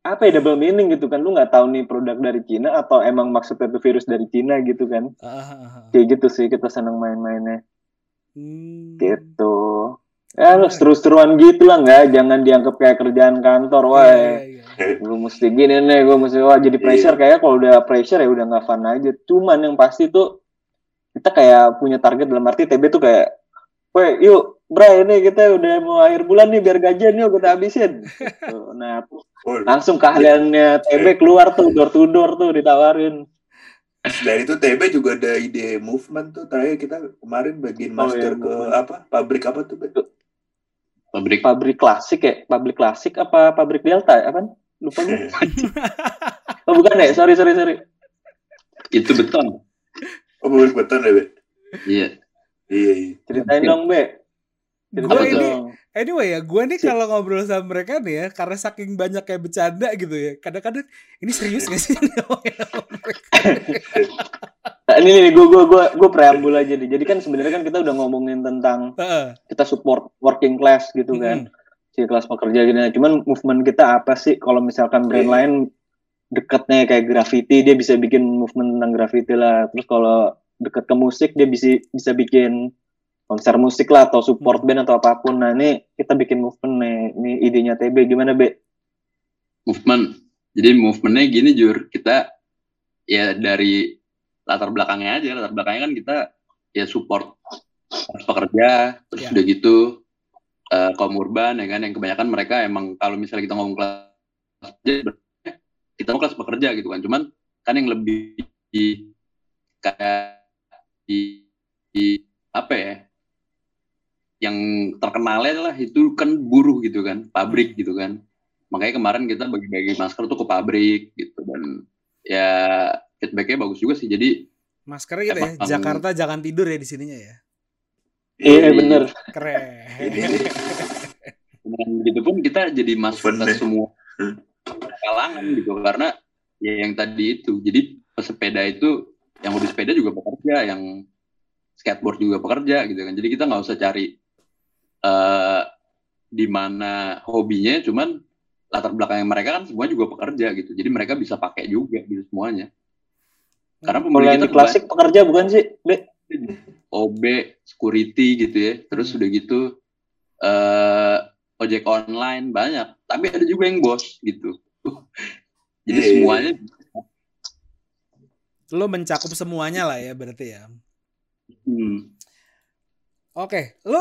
apa ya, double meaning gitu kan, lu nggak tahu nih produk dari China atau emang maksudnya itu virus dari China gitu kan. Kayak gitu sih kita seneng main-mainnya. Gitu. Ya seru-seruan gitu lah, nggak jangan dianggap kayak kerjaan kantor, wah. Gue mesti gini nih, gue mesti wah jadi pressure, kayaknya kalau udah pressure ya udah nggak fun aja. Cuman yang pasti tuh kita kayak punya target, dalam arti TB tuh kayak, weh yuk Bray ini kita udah mau akhir bulan nih, biar gajian yuk kita habisin. Nah langsung keahliannya TB keluar tuh, door to door tuh ditawarin. Dari itu TB juga ada ide movement tuh, terakhir kita kemarin bagiin master ke pabrik klasik apa pabrik delta apa? Lupa gue. Oh bukan ya, sorry. Itu beton. Oh beton ya, Be? Iya. Ceritain dong, Be. Anyway ya, gue nih kalau ngobrol sama mereka nih ya, karena saking banyak kayak bercanda gitu ya, kadang-kadang, ini serius gak sih? Nah, ini gue preambul aja nih. Jadi kan sebenarnya kan kita udah ngomongin tentang kita support working class gitu kan. Kelas pekerja gitu. Cuman movement kita apa sih? Kalau misalkan brand lain dekatnya kayak graffiti, dia bisa bikin movement tentang graffiti lah. Terus kalau dekat ke musik, dia bisa bikin konser musik lah, atau support band atau apapun. Nah ini kita bikin movement nih. Ini idenya TB gimana, Be? Movement. Jadi movementnya gini, Jur. Kita ya dari latar belakangnya kan kita ya support pekerja, terus udah gitu kaum urban ya kan, yang kebanyakan mereka emang kalau misalnya kita ngomong kelas pekerja, kita ngomong kelas pekerja gitu kan, cuman kan yang lebih kayak di apa ya, yang terkenalnya lah itu kan buruh gitu kan, pabrik gitu kan, makanya kemarin kita bagi-bagi masker tuh ke pabrik gitu, dan ya feedbacknya bagus juga sih, jadi maskernya gitu ya, Jakarta Jangan Tidur ya di sininya ya. Iya bener. Keren. Dan gitu pun kita jadi masuk ke semua kalangan gitu, karena ya yang tadi itu, jadi pesepeda itu, yang hobi sepeda juga pekerja, yang skateboard juga pekerja gitu kan. Jadi kita nggak usah cari di mana hobinya, cuman latar belakangnya mereka kan semua juga pekerja gitu. Jadi mereka bisa pakai juga gitu semuanya. Karena pembeli kita klasik pekerja bukan sih, Be? OB, security gitu ya, terus udah gitu ojek online banyak, tapi ada juga yang bos gitu. Jadi semuanya lo mencakup semuanya lah ya berarti ya. Oke, lo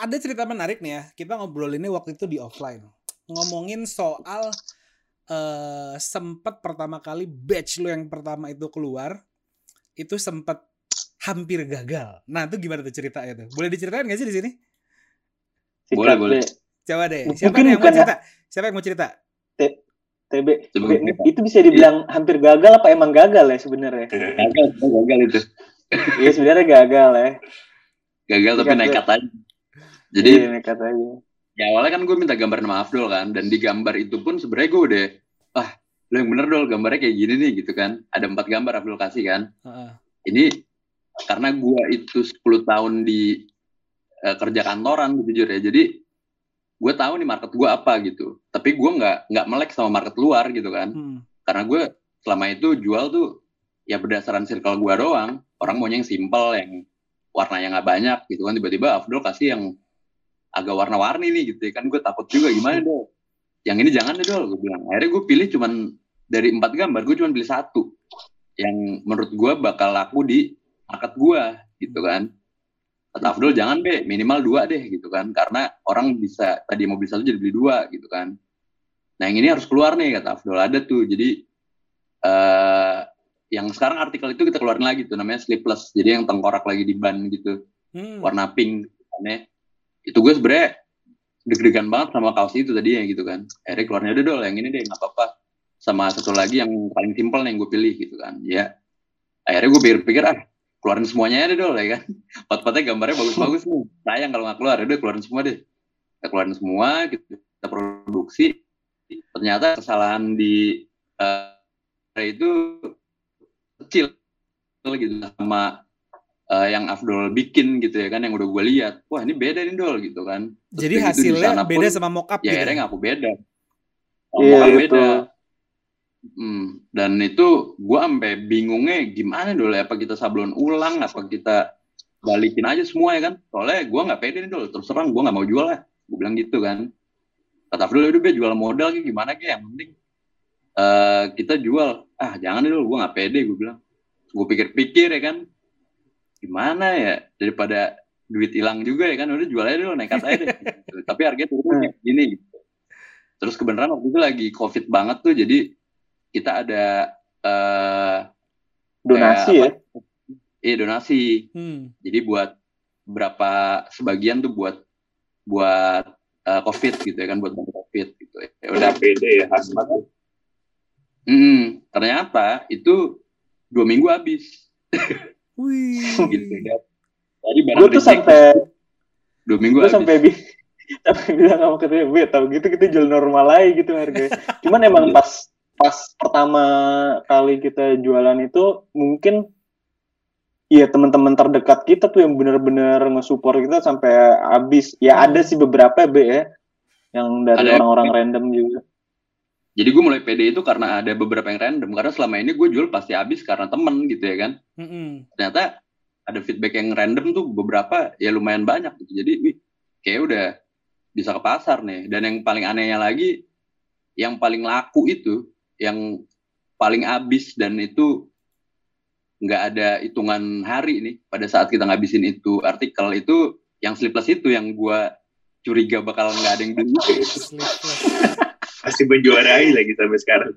ada cerita menarik nih ya, kita ngobrol ini waktu itu di offline, ngomongin soal sempet pertama kali batch lo yang pertama itu keluar, itu sempet hampir gagal. Nah, itu gimana tuh ceritanya tuh? Boleh diceritain nggak sih di sini? Boleh, boleh. Coba deh. Siapa yang mau cerita? Siapa yang mau cerita? TB. Itu bisa dibilang hampir gagal apa emang gagal ya sebenarnya? Gagal itu. Iya sebenarnya gagal ya. Gagal tapi nekat aja. Jadi nekat aja. Ya awalnya kan gue minta gambar maaf dulu kan, dan di gambar itu pun sebenarnya gue udah lo yang bener dong gambarnya kayak gini nih gitu kan. Ada 4 gambar Abdul kasih kan. Ini karena gue itu 10 tahun di kerja kantoran gitu jujur ya. Jadi gue tahu nih market gue apa gitu. Tapi gue nggak melek sama market luar gitu kan. Karena gue selama itu jual tuh ya berdasarkan circle gue doang. Orang maunya yang simple, yang warnanya nggak banyak gitu kan. Tiba-tiba Abdul kasih yang agak warna-warni nih gitu ya kan. Gue takut juga gimana dong. Yang ini jangan deh dong, gue bilang. Akhirnya gue pilih cuman dari 4 gambar, gue cuman pilih 1. Yang menurut gue bakal laku di market gue gitu kan. Kata Afdol jangan deh, minimal 2 deh gitu kan. Karena orang bisa, tadi mau beli 1 jadi beli 2 gitu kan. Nah yang ini harus keluar nih, kata Afdol ada tuh. Jadi yang sekarang artikel itu kita keluarin lagi tuh, namanya sleepless. Jadi yang tengkorak lagi di ban gitu. Warna pink aneh. Itu gue sebenernya deg-degan banget sama kaos itu tadi ya gitu kan. Akhirnya keluarnya udah dong yang ini deh gak apa-apa. Sama satu lagi yang paling simple yang gue pilih gitu kan. Ya akhirnya gue pikir-pikir keluarin semuanya aja deh dong ya kan. Pat-patnya gambarnya bagus-bagus nih. Sayang kalau gak keluar, udah keluarin semua deh. Kita keluarin semua, kita produksi. Ternyata kesalahan di itu kecil gitu sama yang Afdol bikin gitu ya kan, yang udah gue lihat, wah ini beda nih Dol gitu kan. Terus jadi hasilnya gitu, beda pun, sama mock-up ya gitu? Ya akhirnya ngaku beda. Mock-up gitu. Beda. Dan itu gue sampai bingungnya gimana Dol, apa kita sablon ulang, apa kita balikin aja semua ya kan. Soalnya gue gak pede nih Dol, terus terang gue gak mau jual lah. Gue bilang gitu kan. Kata Afdol udah jual modal gimana yang penting. Kita jual, jangan nih Dol, gue gak pede gue bilang. Gue pikir-pikir ya kan. Gimana ya, daripada duit hilang juga ya kan, udah jual aja dulu, nekat aja deh gitu. Tapi harganya turun kayak gini gitu. Terus kebenaran waktu itu lagi covid banget tuh, jadi kita ada donasi donasi jadi buat berapa sebagian tuh buat covid gitu ya kan, buat covid gitu ya udah beda ya khasmat. Ternyata itu 2 minggu habis. Wih, gitu ya. Tadi gue tuh sampai 2 minggu habis. Sampai bilang sama katanya, "Wih, tahu gitu kita jual normal aja gitu harganya." Cuman emang pas pertama kali kita jualan itu mungkin ya teman-teman terdekat kita tuh yang benar-benar nge-support kita sampai habis. Ya ada sih beberapa ya yang dari ada orang-orang random juga. Jadi gue mulai pede itu karena ada beberapa yang random. Karena selama ini gue jual pasti habis karena temen gitu ya kan. Ternyata ada feedback yang random tuh beberapa ya lumayan banyak gitu. Jadi kayak udah bisa ke pasar nih. Dan yang paling anehnya lagi, yang paling laku itu, yang paling habis dan itu nggak ada hitungan hari nih. Pada saat kita ngabisin itu artikel itu, yang sleepless itu yang gue curiga bakal nggak ada yang beli. Masih menjuarai lagi sampai sekarang.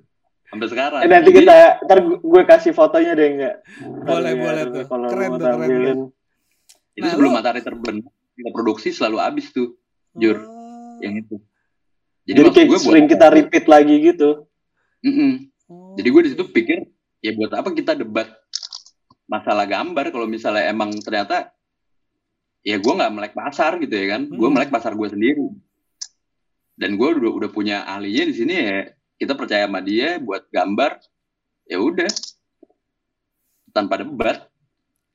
Nanti kita, ntar gue kasih fotonya deh nggak? Boleh tuh. Keren tuh, keren. Itu sebelum matahari terbenam, kita produksi selalu habis tuh, Jur. Yang itu. Jadi kayak sering kita repeat lagi gitu. Jadi gue di situ pikir, ya buat apa kita debat masalah gambar kalau misalnya emang ternyata, ya gue nggak melek pasar gitu ya kan? Gue melek pasar gue sendiri. Dan gue udah punya ahlinya di sini ya, kita percaya sama dia buat gambar, ya udah tanpa debat.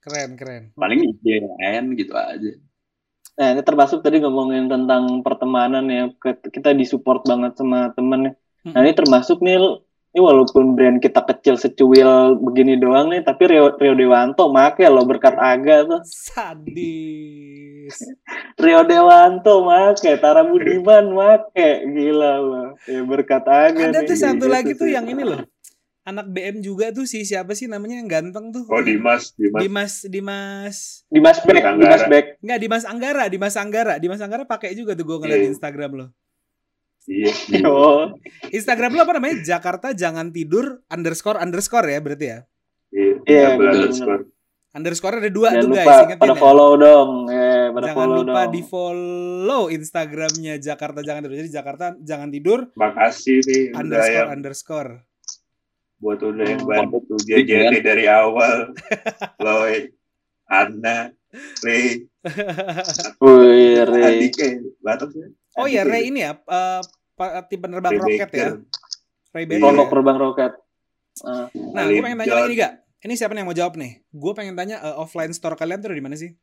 Keren. Paling keren gitu aja. Nah ini termasuk tadi ngomongin tentang pertemanan ya, kita disupport banget sama temen. Nah ini termasuk nih, ini walaupun brand kita kecil secuil begini doang nih, tapi Rio Dewanto make lo berkat Aga tuh. Sadis. Rio Dewanto make, Tara Budiman make, gila loh. Ya berkat aja. Ada nih, tuh satu gitu, lagi tuh yang ini loh. Anak BM juga tuh si siapa sih namanya yang ganteng tuh? Oh Dimas Anggara pakai juga tuh gue ngeliat Instagram lo. Iya. Instagram lo apa namanya? Jakarta Jangan Tidur ___ ya berarti ya. Iya. Underscore ada 2 tuh guys. Jangan lupa pada follow dong. Jangan lupa di follow Instagramnya Jakarta Jangan Tidur. Jadi Jakarta Jangan Tidur. Makasih nih. Underscore yang, underscore. Buat udah yang bantu tuh JJT dari awal. Loy, Anna, Ray. Oh iya Ray ini ya. Tim penerbang roket ya. Ray Baker. Kelompok penerbang roket. Nah, gue pengen tanya lagi gak? Ini siapa nih yang mau jawab nih? Gue pengen tanya offline store kalian tuh di mana sih?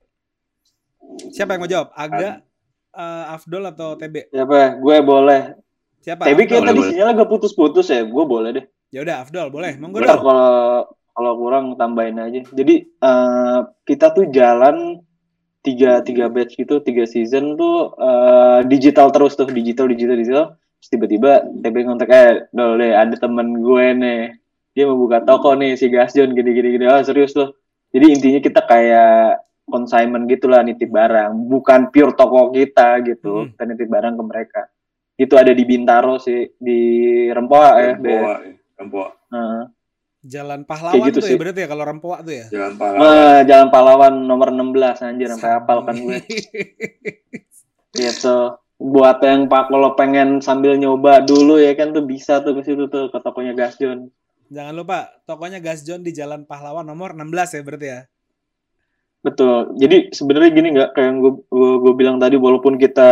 Siapa yang mau jawab? Aga, Afdol atau TB? Siapa? Gue boleh. Siapa? TB kayak tadi sinyalnya gue putus-putus ya. Gue boleh deh. Ya udah Afdol boleh. Monggo dong. Kalau kurang tambahin aja. Jadi kita tuh jalan tiga batch gitu, 3 season tuh digital terus tuh digital. Terus tiba-tiba TB ngontak Dol deh. Ada temen gue nih. Dia mau buka toko nih si Gasjon gini-gini. Oh serius loh. Jadi intinya kita kayak consignment gitulah, nitip barang, bukan pure toko kita gitu. Kita nitip barang ke mereka. Itu ada di Bintaro sih, di Rempoa ya. Rempoa. Jalan Pahlawan gitu tuh ya, berarti ya kalau Rempoa tuh ya. Jalan Pahlawan. Jalan Pahlawan nomor 16 anjir, sampai hafal kan gue. Gitu. Buat yang Pak kalau pengen sambil nyoba dulu ya kan tuh bisa tuh ke situ tuh ke tokonya Gasjon. Jangan lupa, tokonya Gasjon di Jalan Pahlawan nomor 16 ya berarti ya? Betul. Jadi sebenarnya gini nggak, kayak yang gue bilang tadi, walaupun kita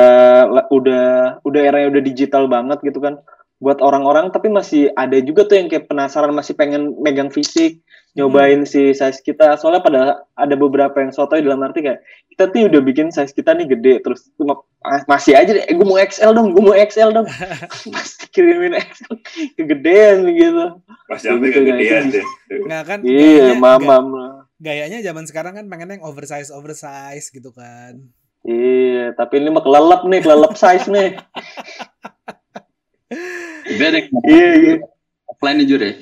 udah eranya udah digital banget gitu kan, buat orang-orang tapi masih ada juga tuh yang kayak penasaran, masih pengen megang fisik, nyobain si size kita. Soalnya pada ada beberapa yang sotoy dalam arti kayak, kita tuh udah bikin size kita nih gede, terus masih aja deh, gue mau XL dong. Masih kirimin XL, kegedean gitu. Pasti sampai kegedean deh. Nggak kan? Iya, mamam. Gayanya zaman sekarang kan pengen yang oversize gitu kan. Iya, tapi ini mah kelelep size nih. Iya. Offline jujur ya.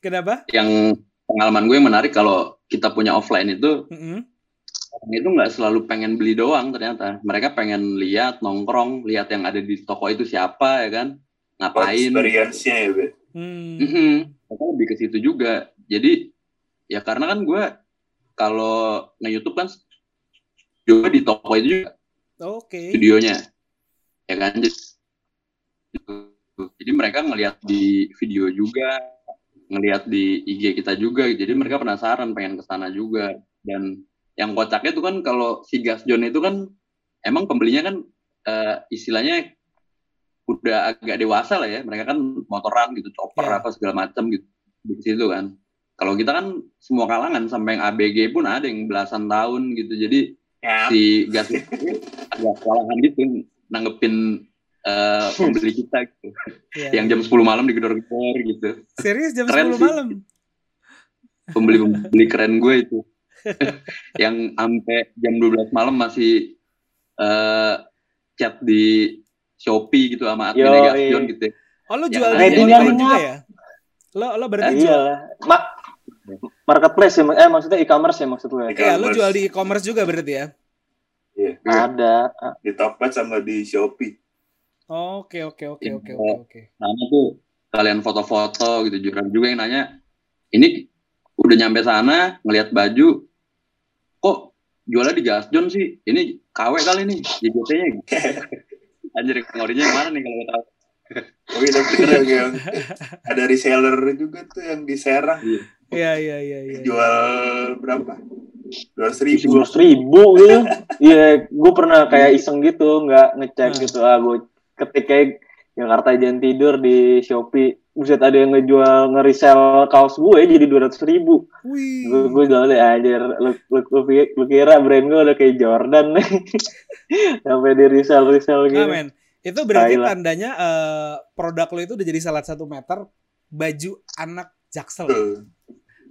Kenapa? Yang pengalaman gue yang menarik kalau kita punya offline itu, orang itu nggak selalu pengen beli doang ternyata. Mereka pengen lihat, nongkrong, lihat yang ada di toko itu siapa ya kan, ngapain. Experience-nya ya, Be. Mereka lebih ke situ juga. Jadi, ya karena kan gue kalau nge-YouTube kan juga di toko itu juga. Oke. Videonya. Ya kan? Jadi mereka ngelihat di video juga, ngelihat di IG kita juga, jadi mereka penasaran, pengen ke sana juga. Dan yang kocaknya itu kan kalau si Gasjon itu kan emang pembelinya kan istilahnya udah agak dewasa lah ya, mereka kan motoran gitu, chopper apa segala macam gitu di situ kan. Kalau kita kan semua kalangan, sampai yang ABG pun ada yang belasan tahun gitu, jadi si Gasjon agak kalangan gitu nanggepin pembeli kita gitu. Yang jam 10 malam digedor-gedor gitu. Serius jam keren 10 malam? Pembeli keren gue itu. Yang sampai jam 12 malam masih chat di Shopee gitu sama admin Gasjon gitu. Oh lo jual di online juga ya? Lo berarti jual? Marketplace ya, maksudnya e-commerce ya maksud gue. Iya, lo jual di e-commerce juga berarti ya? Iya. Ada. Di Tokped sama di Shopee. Oke. Nanya tuh kalian foto-foto gitu, juga yang nanya, ini udah nyampe sana ngelihat baju, kok jualnya di Gasjon sih? Ini KW kali nih, JGT-nya. Anjir, ngorinya yang mana nih kalau tahu? Oh iya, keren yang ada reseller juga tuh yang di Serang. Iya. Jual berapa? 200.000 gitu. Iya, gue pernah kayak iseng gitu, nggak ngecek gitu, gue ketika Jakarta Jangan Tidur di Shopee, buset ada yang ngejual, ngeresell kaos gue jadi 200.000. Gue jual deh anjir, lu kira brand gue udah kayak Jordan nih. Sampai di resell gitu. Amen. Itu berarti tandanya produk lo itu udah jadi salad 1 meter baju anak Jaksel.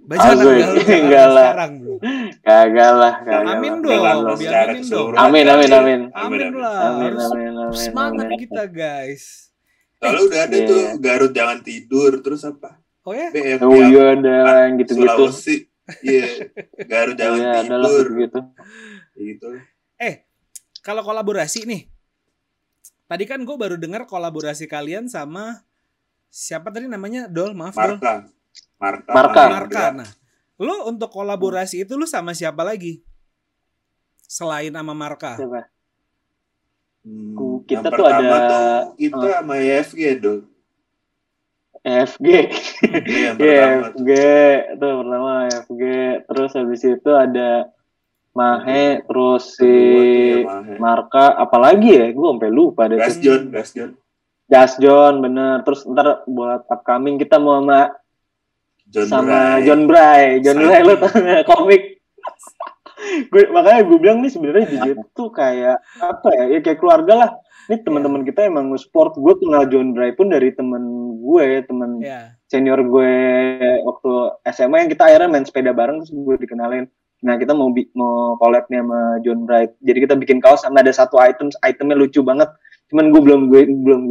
Baju anak Jaksel sekarang, bro. Kagak lah. Amin dong, biarin dong. Amin. Semangat kita, guys. Kalau udah ada tuh Garut Jangan Tidur, terus apa? Oh ya? Iya, ada yang gitu-gitu. Iya, Garut Jangan Tidur gitu. Kalau kolaborasi nih. Tadi kan gue baru dengar kolaborasi kalian sama siapa tadi namanya? Dol, maaf, Marka. Marka. Nah, Lu untuk kolaborasi itu lu sama siapa lagi? Selain sama Marka. Siapa? Kita tuh ada kita sama YFG dong. FG. YFG itu pertama YFG, terus habis itu ada Mahe, terus si Marka, apalagi ya? Gue sampai lupa deh. Gasjon, bener. Terus ntar buat upcoming kita mau sama John Bray, lo tau gak komik? Makanya gue bilang nih sebenarnya DJ tuh kayak apa ya? Ya kayak keluarga lah. Ini teman-teman kita emang nge-sport. Gue kenal John Bray pun dari temen senior gue waktu SMA yang kita akhirnya main sepeda bareng, terus gue dikenalin. Nah kita mau collab nih sama John Bray. Jadi kita bikin kaos sama ada satu itemnya lucu banget. Cuman gue belum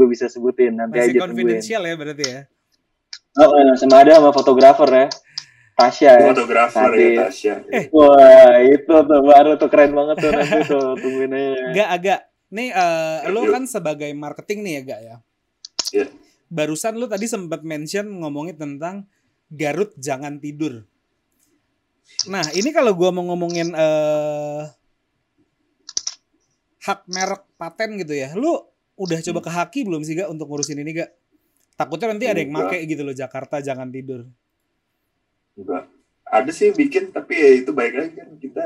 bisa sebutin, nanti masih aja. Masih confidential ya berarti ya. Oh, sama ada sama fotografer ya. Tasya ya. Fotografer ya Tasya. Wah, itu tuh baru tuh keren banget tuh nanti tuh tungguin aja. Agak. Nih lu kan sebagai marketing nih ya, Gak ya. Iya. Barusan lu tadi sempat mention ngomongin tentang Garut Jangan Tidur. Nah, ini kalau gua mau ngomongin hak merek paten gitu ya. Lu udah coba ke Haki belum sih, Gak, untuk ngurusin ini, Gak? Takutnya nanti ada yang make gitu loh, Jakarta Jangan Tidur. Enggak. Ada sih bikin, tapi ya itu baik lagi kan kita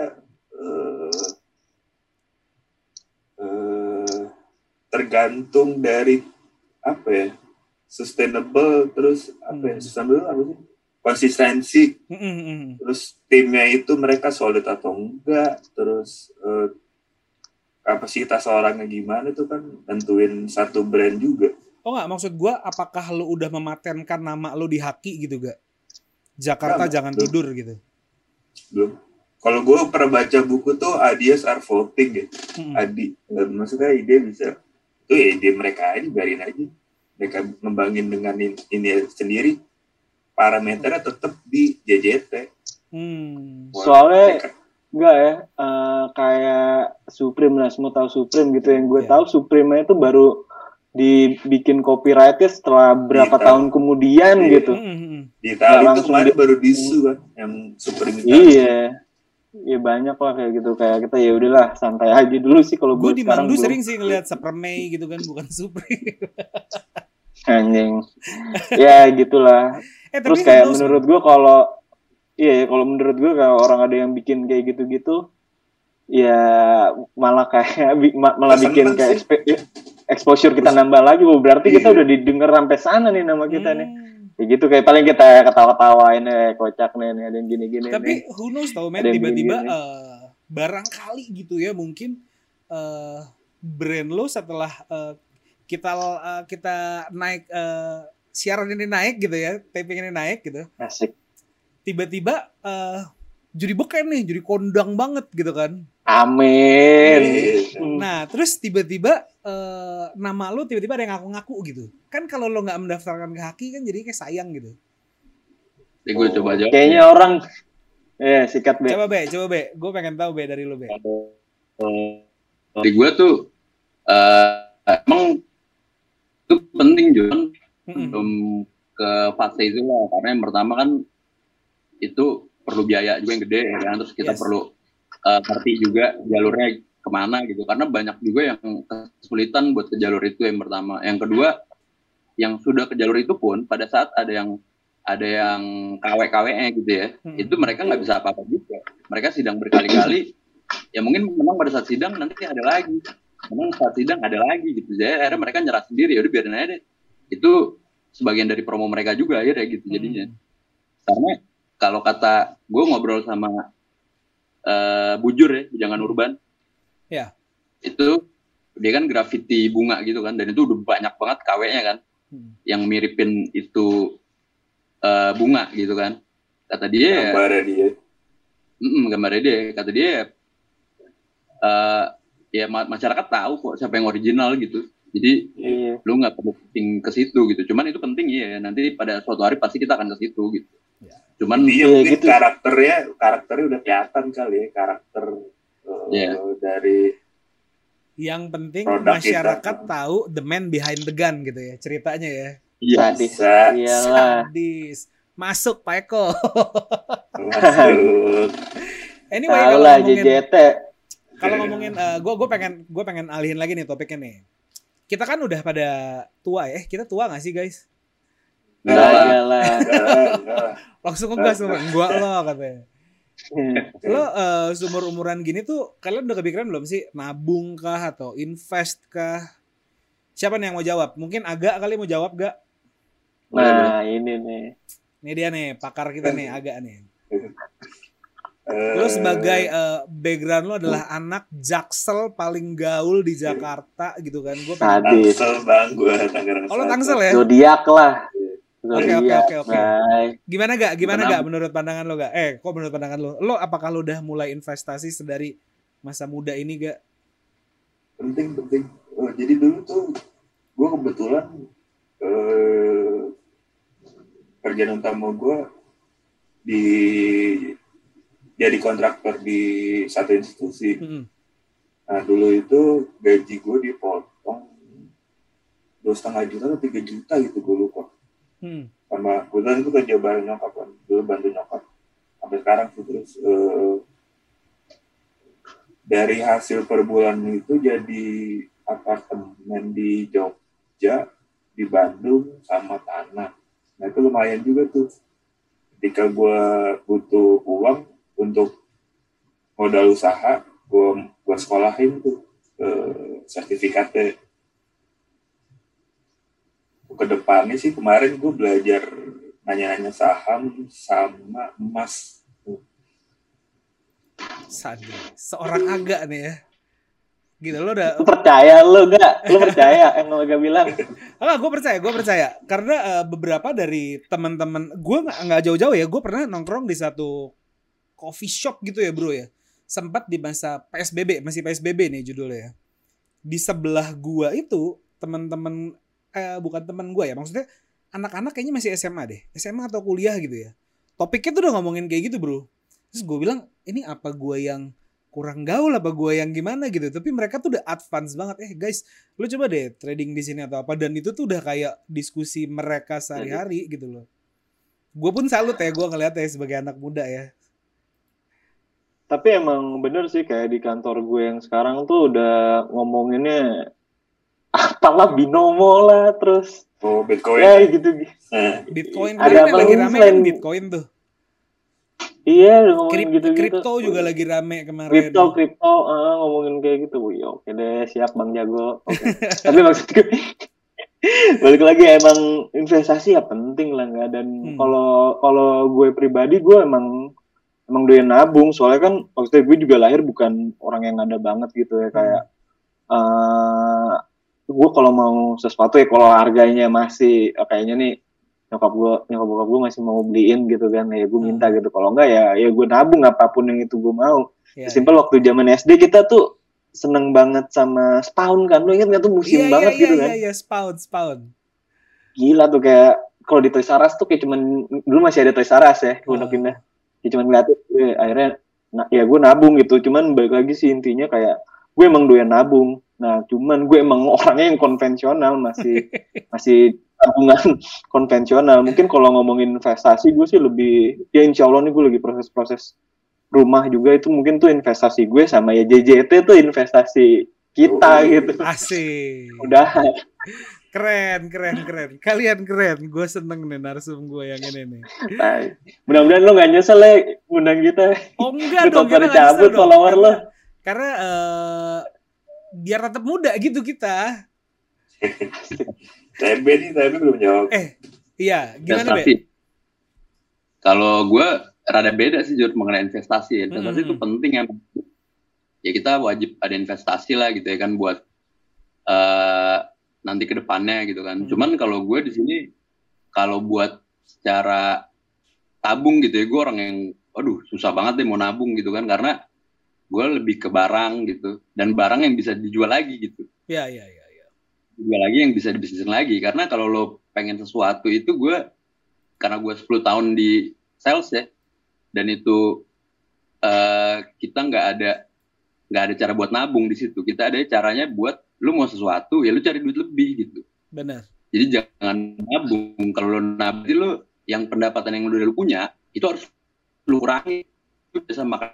tergantung dari apa ya, sustainable, terus apa ya, sustainable apa sih, konsistensi, terus timnya itu mereka solid atau enggak, terus kapasitas orangnya gimana itu kan tentuin satu brand juga. Oh enggak, maksud gue apakah lu udah mematenkan nama lu di Haki gitu, Gak? Jakarta Jangan Tidur gitu. Belum. Kalau gue pernah baca buku tuh Ideas Are Voting gitu. Adi, maksudnya ide bisa itu ya ide mereka aja, biarin aja. Mereka ngembangin dengan ini sendiri. Parameternya tetap di JJT. Soalnya mereka. Enggak ya, kayak Supreme lah, semua tahu Supreme gitu. Yang gue tahu Supreme-nya itu baru dibikin copyrightnya setelah berapa tahun kemudian gitu. Di Itali itu kemarin baru disu kan yang super digital. Iya. Ya banyak lah kayak gitu, kayak kita ya udahlah santai aja dulu sih kalau gue sekarang. Gue di Mandu sering sih ngeliat Supreme gitu kan, bukan Supreme. Anjing. Ya gitulah. Terus kayak menurut gue kalau orang ada yang bikin kayak gitu-gitu ya malah kayak malah bikin kayak exposure kita nambah lagi, berarti kita udah didengar sampai sana nih nama kita nih. Ya gitu, kayak paling kita ketawa-ketawain kocak nih, ada yang gini-gini. Tapi who knows tau men, tiba-tiba barangkali gitu ya mungkin brand lo setelah kita naik siaran ini naik gitu ya, taping ini naik gitu. Asik. Tiba-tiba jadi beken nih, jadi kondang banget gitu kan. Amin. Nah, terus tiba-tiba nama lu tiba-tiba ada yang ngaku-ngaku gitu. Kan kalau lo nggak mendaftarkan ke Haki kan jadi kayak sayang gitu. Ya, gue coba aja. Kayaknya orang sikat B. Coba B. Gue pengen tahu B dari lu B. Di gue tuh emang itu penting John ke fase itu lah. Karena yang pertama kan itu perlu biaya juga yang gede, kan? Terus kita perlu ngerti juga jalurnya kemana gitu, karena banyak juga yang kesulitan buat ke jalur itu yang pertama. Yang kedua, yang sudah ke jalur itu pun pada saat ada yang KW-KW-nya gitu ya, itu mereka nggak bisa apa-apa juga. Mereka sidang berkali-kali, ya mungkin menang pada saat sidang nanti ada lagi, menang saat sidang ada lagi gitu. Jadi akhirnya mereka nyerah sendiri, yaudah biarin aja deh. Itu sebagian dari promo mereka juga akhirnya gitu jadinya. Karena kalau kata gue ngobrol sama Bujur ya, Jangan Urban. Ya. Itu dia kan grafiti bunga gitu kan, dan itu udah banyak banget KW-nya kan, yang miripin itu bunga gitu kan. Kata dia. Gambarnya dia. Kata dia, ya masyarakat tahu kok siapa yang original gitu. Jadi lu nggak perlu penting ke situ gitu. Cuman itu penting ya. Nanti pada suatu hari pasti kita akan ke situ gitu. Ya. Cuman dia mungkin gitu. Karakternya udah kelihatan kali ya, karakter dari yang penting masyarakat kita tahu the man behind the gun gitu ya ceritanya ya. Sadis. Masuk Pak Eko. Masuk. Anyway, kalau ngomongin JJT, kalau ngomongin gue pengen alihin lagi nih topiknya nih. Kita kan udah pada tua ya. Kita tua gak sih guys? Enggak lah. Langsung ngegas sama gua lo katanya. Lo seumur-umuran gini tuh kalian udah kepikiran belum sih nabung kah atau invest kah? Siapa nih yang mau jawab? Mungkin Aga kali mau jawab gak? Nah, ini nih. Ini dia nih pakar kita nih, Aga nih. Lo sebagai background lo adalah anak Jaksel paling gaul di Jakarta gitu kan. Gue Tangsel bang, gue Tangerang. Oh, lo Tangsel ya? Zodiak lah. Oke. Gimana gak menurut pandangan lo gak? Kok menurut pandangan lo? Lo apakah lo udah mulai investasi sedari masa muda ini gak? Penting. Jadi dulu tuh gue kebetulan kerjaan utama gue jadi kontraktor di satu institusi. Nah dulu itu gaji gue dipotong 2,5 juta atau 3 juta gitu, gue lupa. Sama gue itu kerja bareng nyokap kan, dulu bantu nyokap sampai sekarang tuh. Terus dari hasil per bulan itu jadi apartemen di Jogja, di Bandung, sama tanah. Nah itu lumayan juga tuh. Ketika gue butuh uang untuk modal usaha, gue sekolahin tuh sertifikatnya. Kedepannya sih kemarin gue belajar nanya-nanya saham sama emas. Sadis, seorang Agak nih ya. Gitu lo udah percaya lo gak? Lo percaya yang lo gak bilang? Enggak, gue percaya. Karena beberapa dari teman-teman gue nggak jauh-jauh ya. Gue pernah nongkrong di satu coffee shop gitu ya bro ya. Sempat di masa PSBB, masih PSBB nih judulnya ya. Di sebelah gue itu teman-teman bukan teman gue ya, maksudnya anak-anak kayaknya masih SMA deh, SMA atau kuliah gitu ya. Topiknya tuh udah ngomongin kayak gitu bro. Terus gue bilang ini apa gue yang kurang gaul, apa gue yang gimana gitu. Tapi mereka tuh udah advance banget. Guys, lu coba deh trading di sini atau apa. Dan itu tuh udah kayak diskusi mereka sehari-hari gitu loh. Gue pun salut ya, gue ngeliatnya sebagai anak muda ya. Tapi emang bener sih, kayak di kantor gue yang sekarang tuh udah ngomonginnya apalah, Binomo lah, terus Bitcoin ya gitu. Bitcoin ada apa lagi rame kan Bitcoin tuh. Iya, ngomongin gitu-gitu. Kripto juga lagi rame kemarin. Kripto, ngomongin kayak gitu. Wih, oke deh, siap Bang Jago. Okay. Tapi maksud gue, balik lagi emang investasi ya penting lah, nggak. Dan kalau gue pribadi, gue emang doyan nabung. Soalnya kan waktu gue juga lahir bukan orang yang ada banget gitu ya, kayak gue kalau mau sesuatu ya kalau harganya masih kayaknya nih. Nyokap gue masih mau beliin gitu kan, ya gue minta gitu. Kalau enggak ya gue nabung apapun yang itu gue mau. Simpel waktu zaman SD kita tuh seneng banget sama Spawn kan, lo inget nggak tuh musim banget gitu kan? Iya Spawn. Gila tuh, kayak kalau di Toys R Us tuh kayak cuman dulu masih ada Toys R Us ya, gue pindah. Ya cuman ngeliatin, akhirnya ya gue nabung gitu. Cuman balik lagi sih intinya kayak gue emang doyan nabung. Nah cuman gue emang orangnya yang konvensional, masih tabungan konvensional. Mungkin kalau ngomongin investasi gue sih lebih, ya insya Allah nih gue lagi proses rumah juga, itu mungkin tuh investasi gue sama ya JJT tuh investasi kita gitu. Asik. Udah. Keren. Kalian keren. Gue seneng nih narsum gue yang ini nih. Nah, mudah-mudahan lo gak nyesel ya undang kita. Oh enggak dong, kita gak nyesel dong. Follower lo. Karena biar tetap muda gitu kita. TB belum jawab. Iya, gimana Be? Kalau gue rada beda sih Jod mengenai investasi. Investasi itu penting ya. Ya kita wajib ada investasi lah gitu ya kan buat nanti ke depannya gitu kan. Cuman kalau gue di sini kalau buat secara tabung gitu ya, gue orang yang susah banget deh mau nabung gitu kan, karena gue lebih ke barang gitu, dan barang yang bisa dijual lagi gitu. Iya. Juga lagi yang bisa dibisnisin lagi, karena kalau lo pengen sesuatu itu, karena gue 10 tahun di sales ya, dan itu kita nggak ada cara buat nabung di situ. Kita ada caranya buat lo mau sesuatu ya lo cari duit lebih gitu. Benar. Jadi jangan nabung. Kalau lo nabung lo yang pendapatan yang udah lu punya itu harus lu kurangi. Lu bisa makan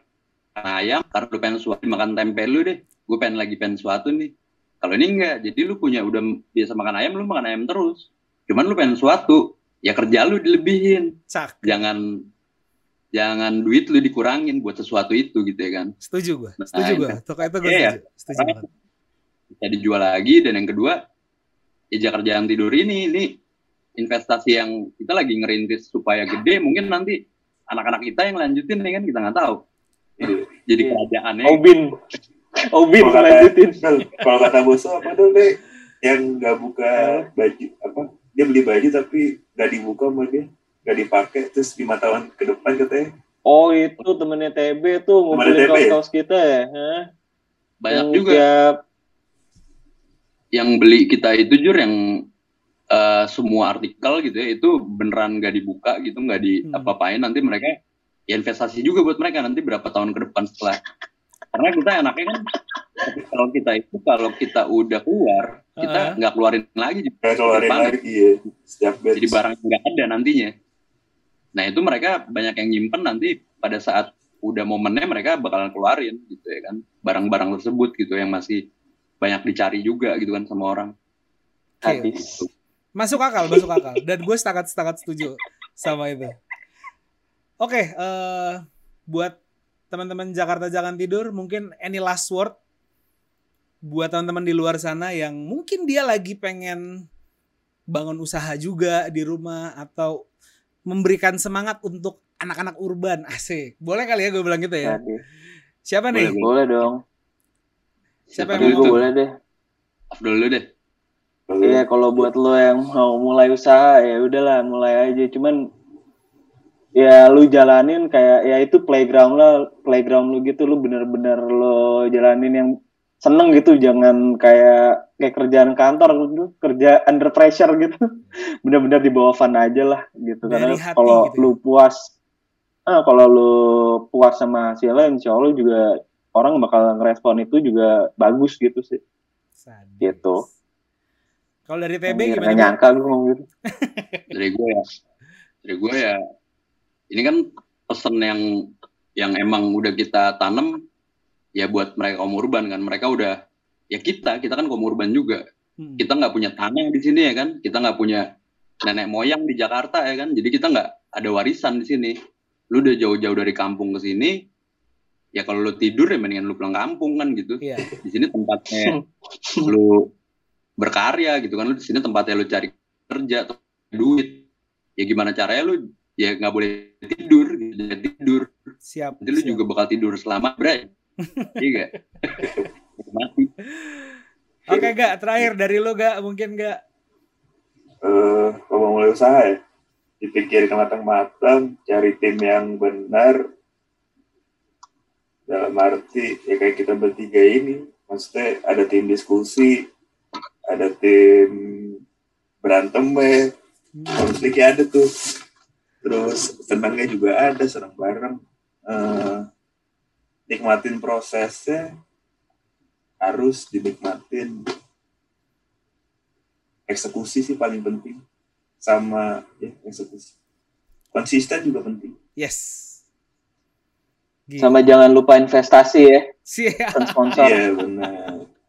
ayam karena lu pengen suatu, makan tempe lu deh, gue pengen suatu nih. Kalau ini enggak, jadi lu punya udah biasa makan ayam, lu makan ayam terus, cuman lu pengen suatu, ya kerja lu dilebihin. Cak. Jangan duit lu dikurangin buat sesuatu itu gitu ya kan. Setuju gue, toko itu gue setuju banget. Bisa dijual lagi, dan yang kedua Jakarta Jangan Tidur ini investasi yang kita lagi ngerintis supaya gede, mungkin nanti anak-anak kita yang lanjutin nih kan, kita nggak tahu. Jadi kerajaannya. Obin kalau lanjutin. Kalau kata bos apa dong deh, yang nggak buka baju apa, dia beli baju tapi nggak dibuka sama dia, nggak dipakai, terus 5 tahun ke depan katanya. Oh itu temennya TB tuh ngumpulin kaos-kaos kita ya. Hah? Banyak juga. Yang beli kita itu jur yang semua artikel gitu ya, itu beneran nggak dibuka gitu, nggak di apa-apain, nanti mereka ya investasi juga buat mereka nanti berapa tahun ke depan setelah, karena kita enaknya kan kalau kita itu udah keluar kita nggak keluarin lagi, ya. Jadi barang nggak ada nantinya. Nah itu mereka banyak yang nyimpen, nanti pada saat udah momennya mereka bakalan keluarin gitu ya kan, barang-barang tersebut gitu yang masih banyak dicari juga gitu kan sama orang. Habis. Masuk akal. Dan gue sangat setuju sama itu. Oke, buat teman-teman Jakarta Jangan Tidur, mungkin any last word buat teman-teman di luar sana yang mungkin dia lagi pengen bangun usaha juga di rumah atau memberikan semangat untuk anak-anak urban, asik. Boleh kali ya gue bilang gitu ya? Siapa nih? Boleh dong. Siapa yang mau? Boleh deh. Afdol dulu deh. Iya, kalau buat lo yang mau mulai usaha ya udahlah mulai aja, cuman ya lu jalanin kayak ya itu playground lu gitu, lu bener-bener lo jalanin yang seneng gitu, jangan kayak kerjaan kantor gitu, kerja under pressure gitu, bener-bener di bawah fun aja lah gitu. Dari karena kalau gitu. Lu puas, kalau lu puas sama hasilnya, insya Allah juga orang bakal ngerespon itu juga bagus gitu sih. Sadis. Gitu. Kalau dari TB gimana? Nyangka gue ngomong gitu. Dari gue ya. Ini kan pesan yang emang udah kita tanam ya buat mereka kaum urban kan. Mereka udah ya kita kan kaum urban juga. Kita nggak punya tanah di sini ya kan. Kita nggak punya nenek moyang di Jakarta ya kan. Jadi kita nggak ada warisan di sini. Lu udah jauh-jauh dari kampung ke sini. Ya kalau lu tidur ya mendingan lu pulang kampung kan gitu. Yeah. Di sini tempatnya lu berkarya gitu kan, lu di sini tempatnya lu cari kerja, duit, ya gimana caranya lu ya nggak boleh tidur, siap. Jadi lu juga bakal tidur selama Bray, iya gak? Mati. Oke gak, terakhir dari lu gak, mungkin gak? Kalau mulai usaha ya, dipikirkan matang-matang, cari tim yang benar, dalam arti ya kayak kita bertiga ini, maksudnya ada tim diskusi. Ada tim berantem ya, konfliknya ada tuh. Terus senangnya juga ada, senang bareng. Nikmatin prosesnya, harus dinikmatin. Eksekusi sih paling penting. Sama ya, eksekusi. Konsisten juga penting. Yes. Gini. Sama jangan lupa investasi ya. Sponsor. Iya benar.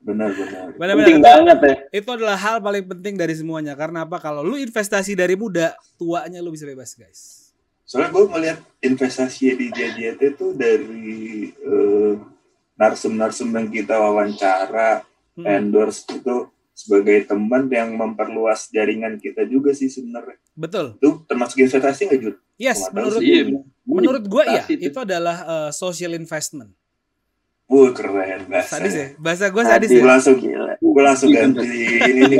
Benar. Penting banget ya. Itu adalah hal paling penting dari semuanya. Karena apa? Kalau lu investasi dari muda, tuanya lu bisa bebas, guys. Soalnya gue melihat investasi di JJT itu dari narsum-narsum yang kita wawancara, endorse itu sebagai teman yang memperluas jaringan kita juga sih sebenarnya. Betul. Itu termasuk investasi nggak, Jud? Yes, menurut gue ya. Itu adalah social investment. Keren bahasa. Sadis ya? Bahasa gue sadis ya? Gue langsung ganti ini.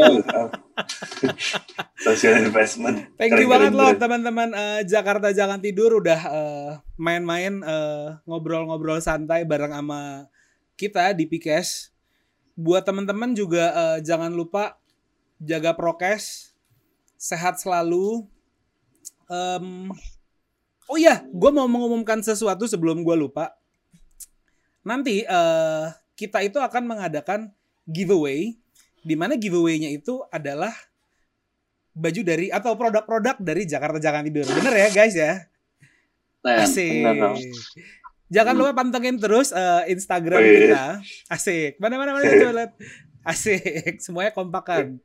Social investment. Thank you banget loh teman-teman Jakarta Jangan Tidur udah main-main ngobrol-ngobrol santai bareng sama kita di Pikes. Buat teman-teman juga jangan lupa jaga prokes, sehat selalu. Oh iya, gue mau mengumumkan sesuatu sebelum gue lupa. Nanti kita itu akan mengadakan giveaway, di mana giveaway-nya itu adalah baju dari atau produk-produk dari Jakarta Jangan Tidur. Bener ya guys ya? Asik. Jangan lupa pantengin terus Instagram kita. Asik. Mana-mana coba lihat. Asik. Semuanya kompakan.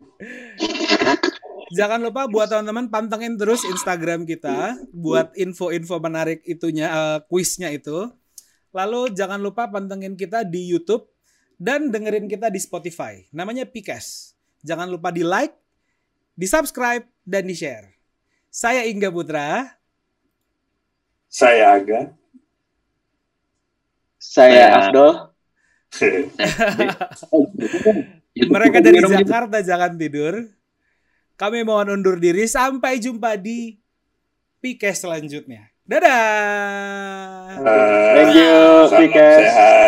Jangan lupa buat teman-teman pantengin terus Instagram kita buat info-info menarik itunya, kuisnya itu. Lalu jangan lupa pantengin kita di YouTube dan dengerin kita di Spotify. Namanya Pikes. Jangan lupa di like, di subscribe, dan di share. Saya Inga Putra. Saya Aga. Saya Afdol. Mereka dari Jakarta Jangan Tidur. Kami mohon undur diri. Sampai jumpa di Pikes selanjutnya. Dadah. Thank you, Pikes.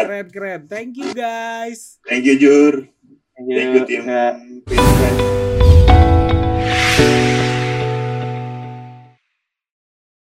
Keren-keren. Thank you guys. Thank you Jur. Thank you tim.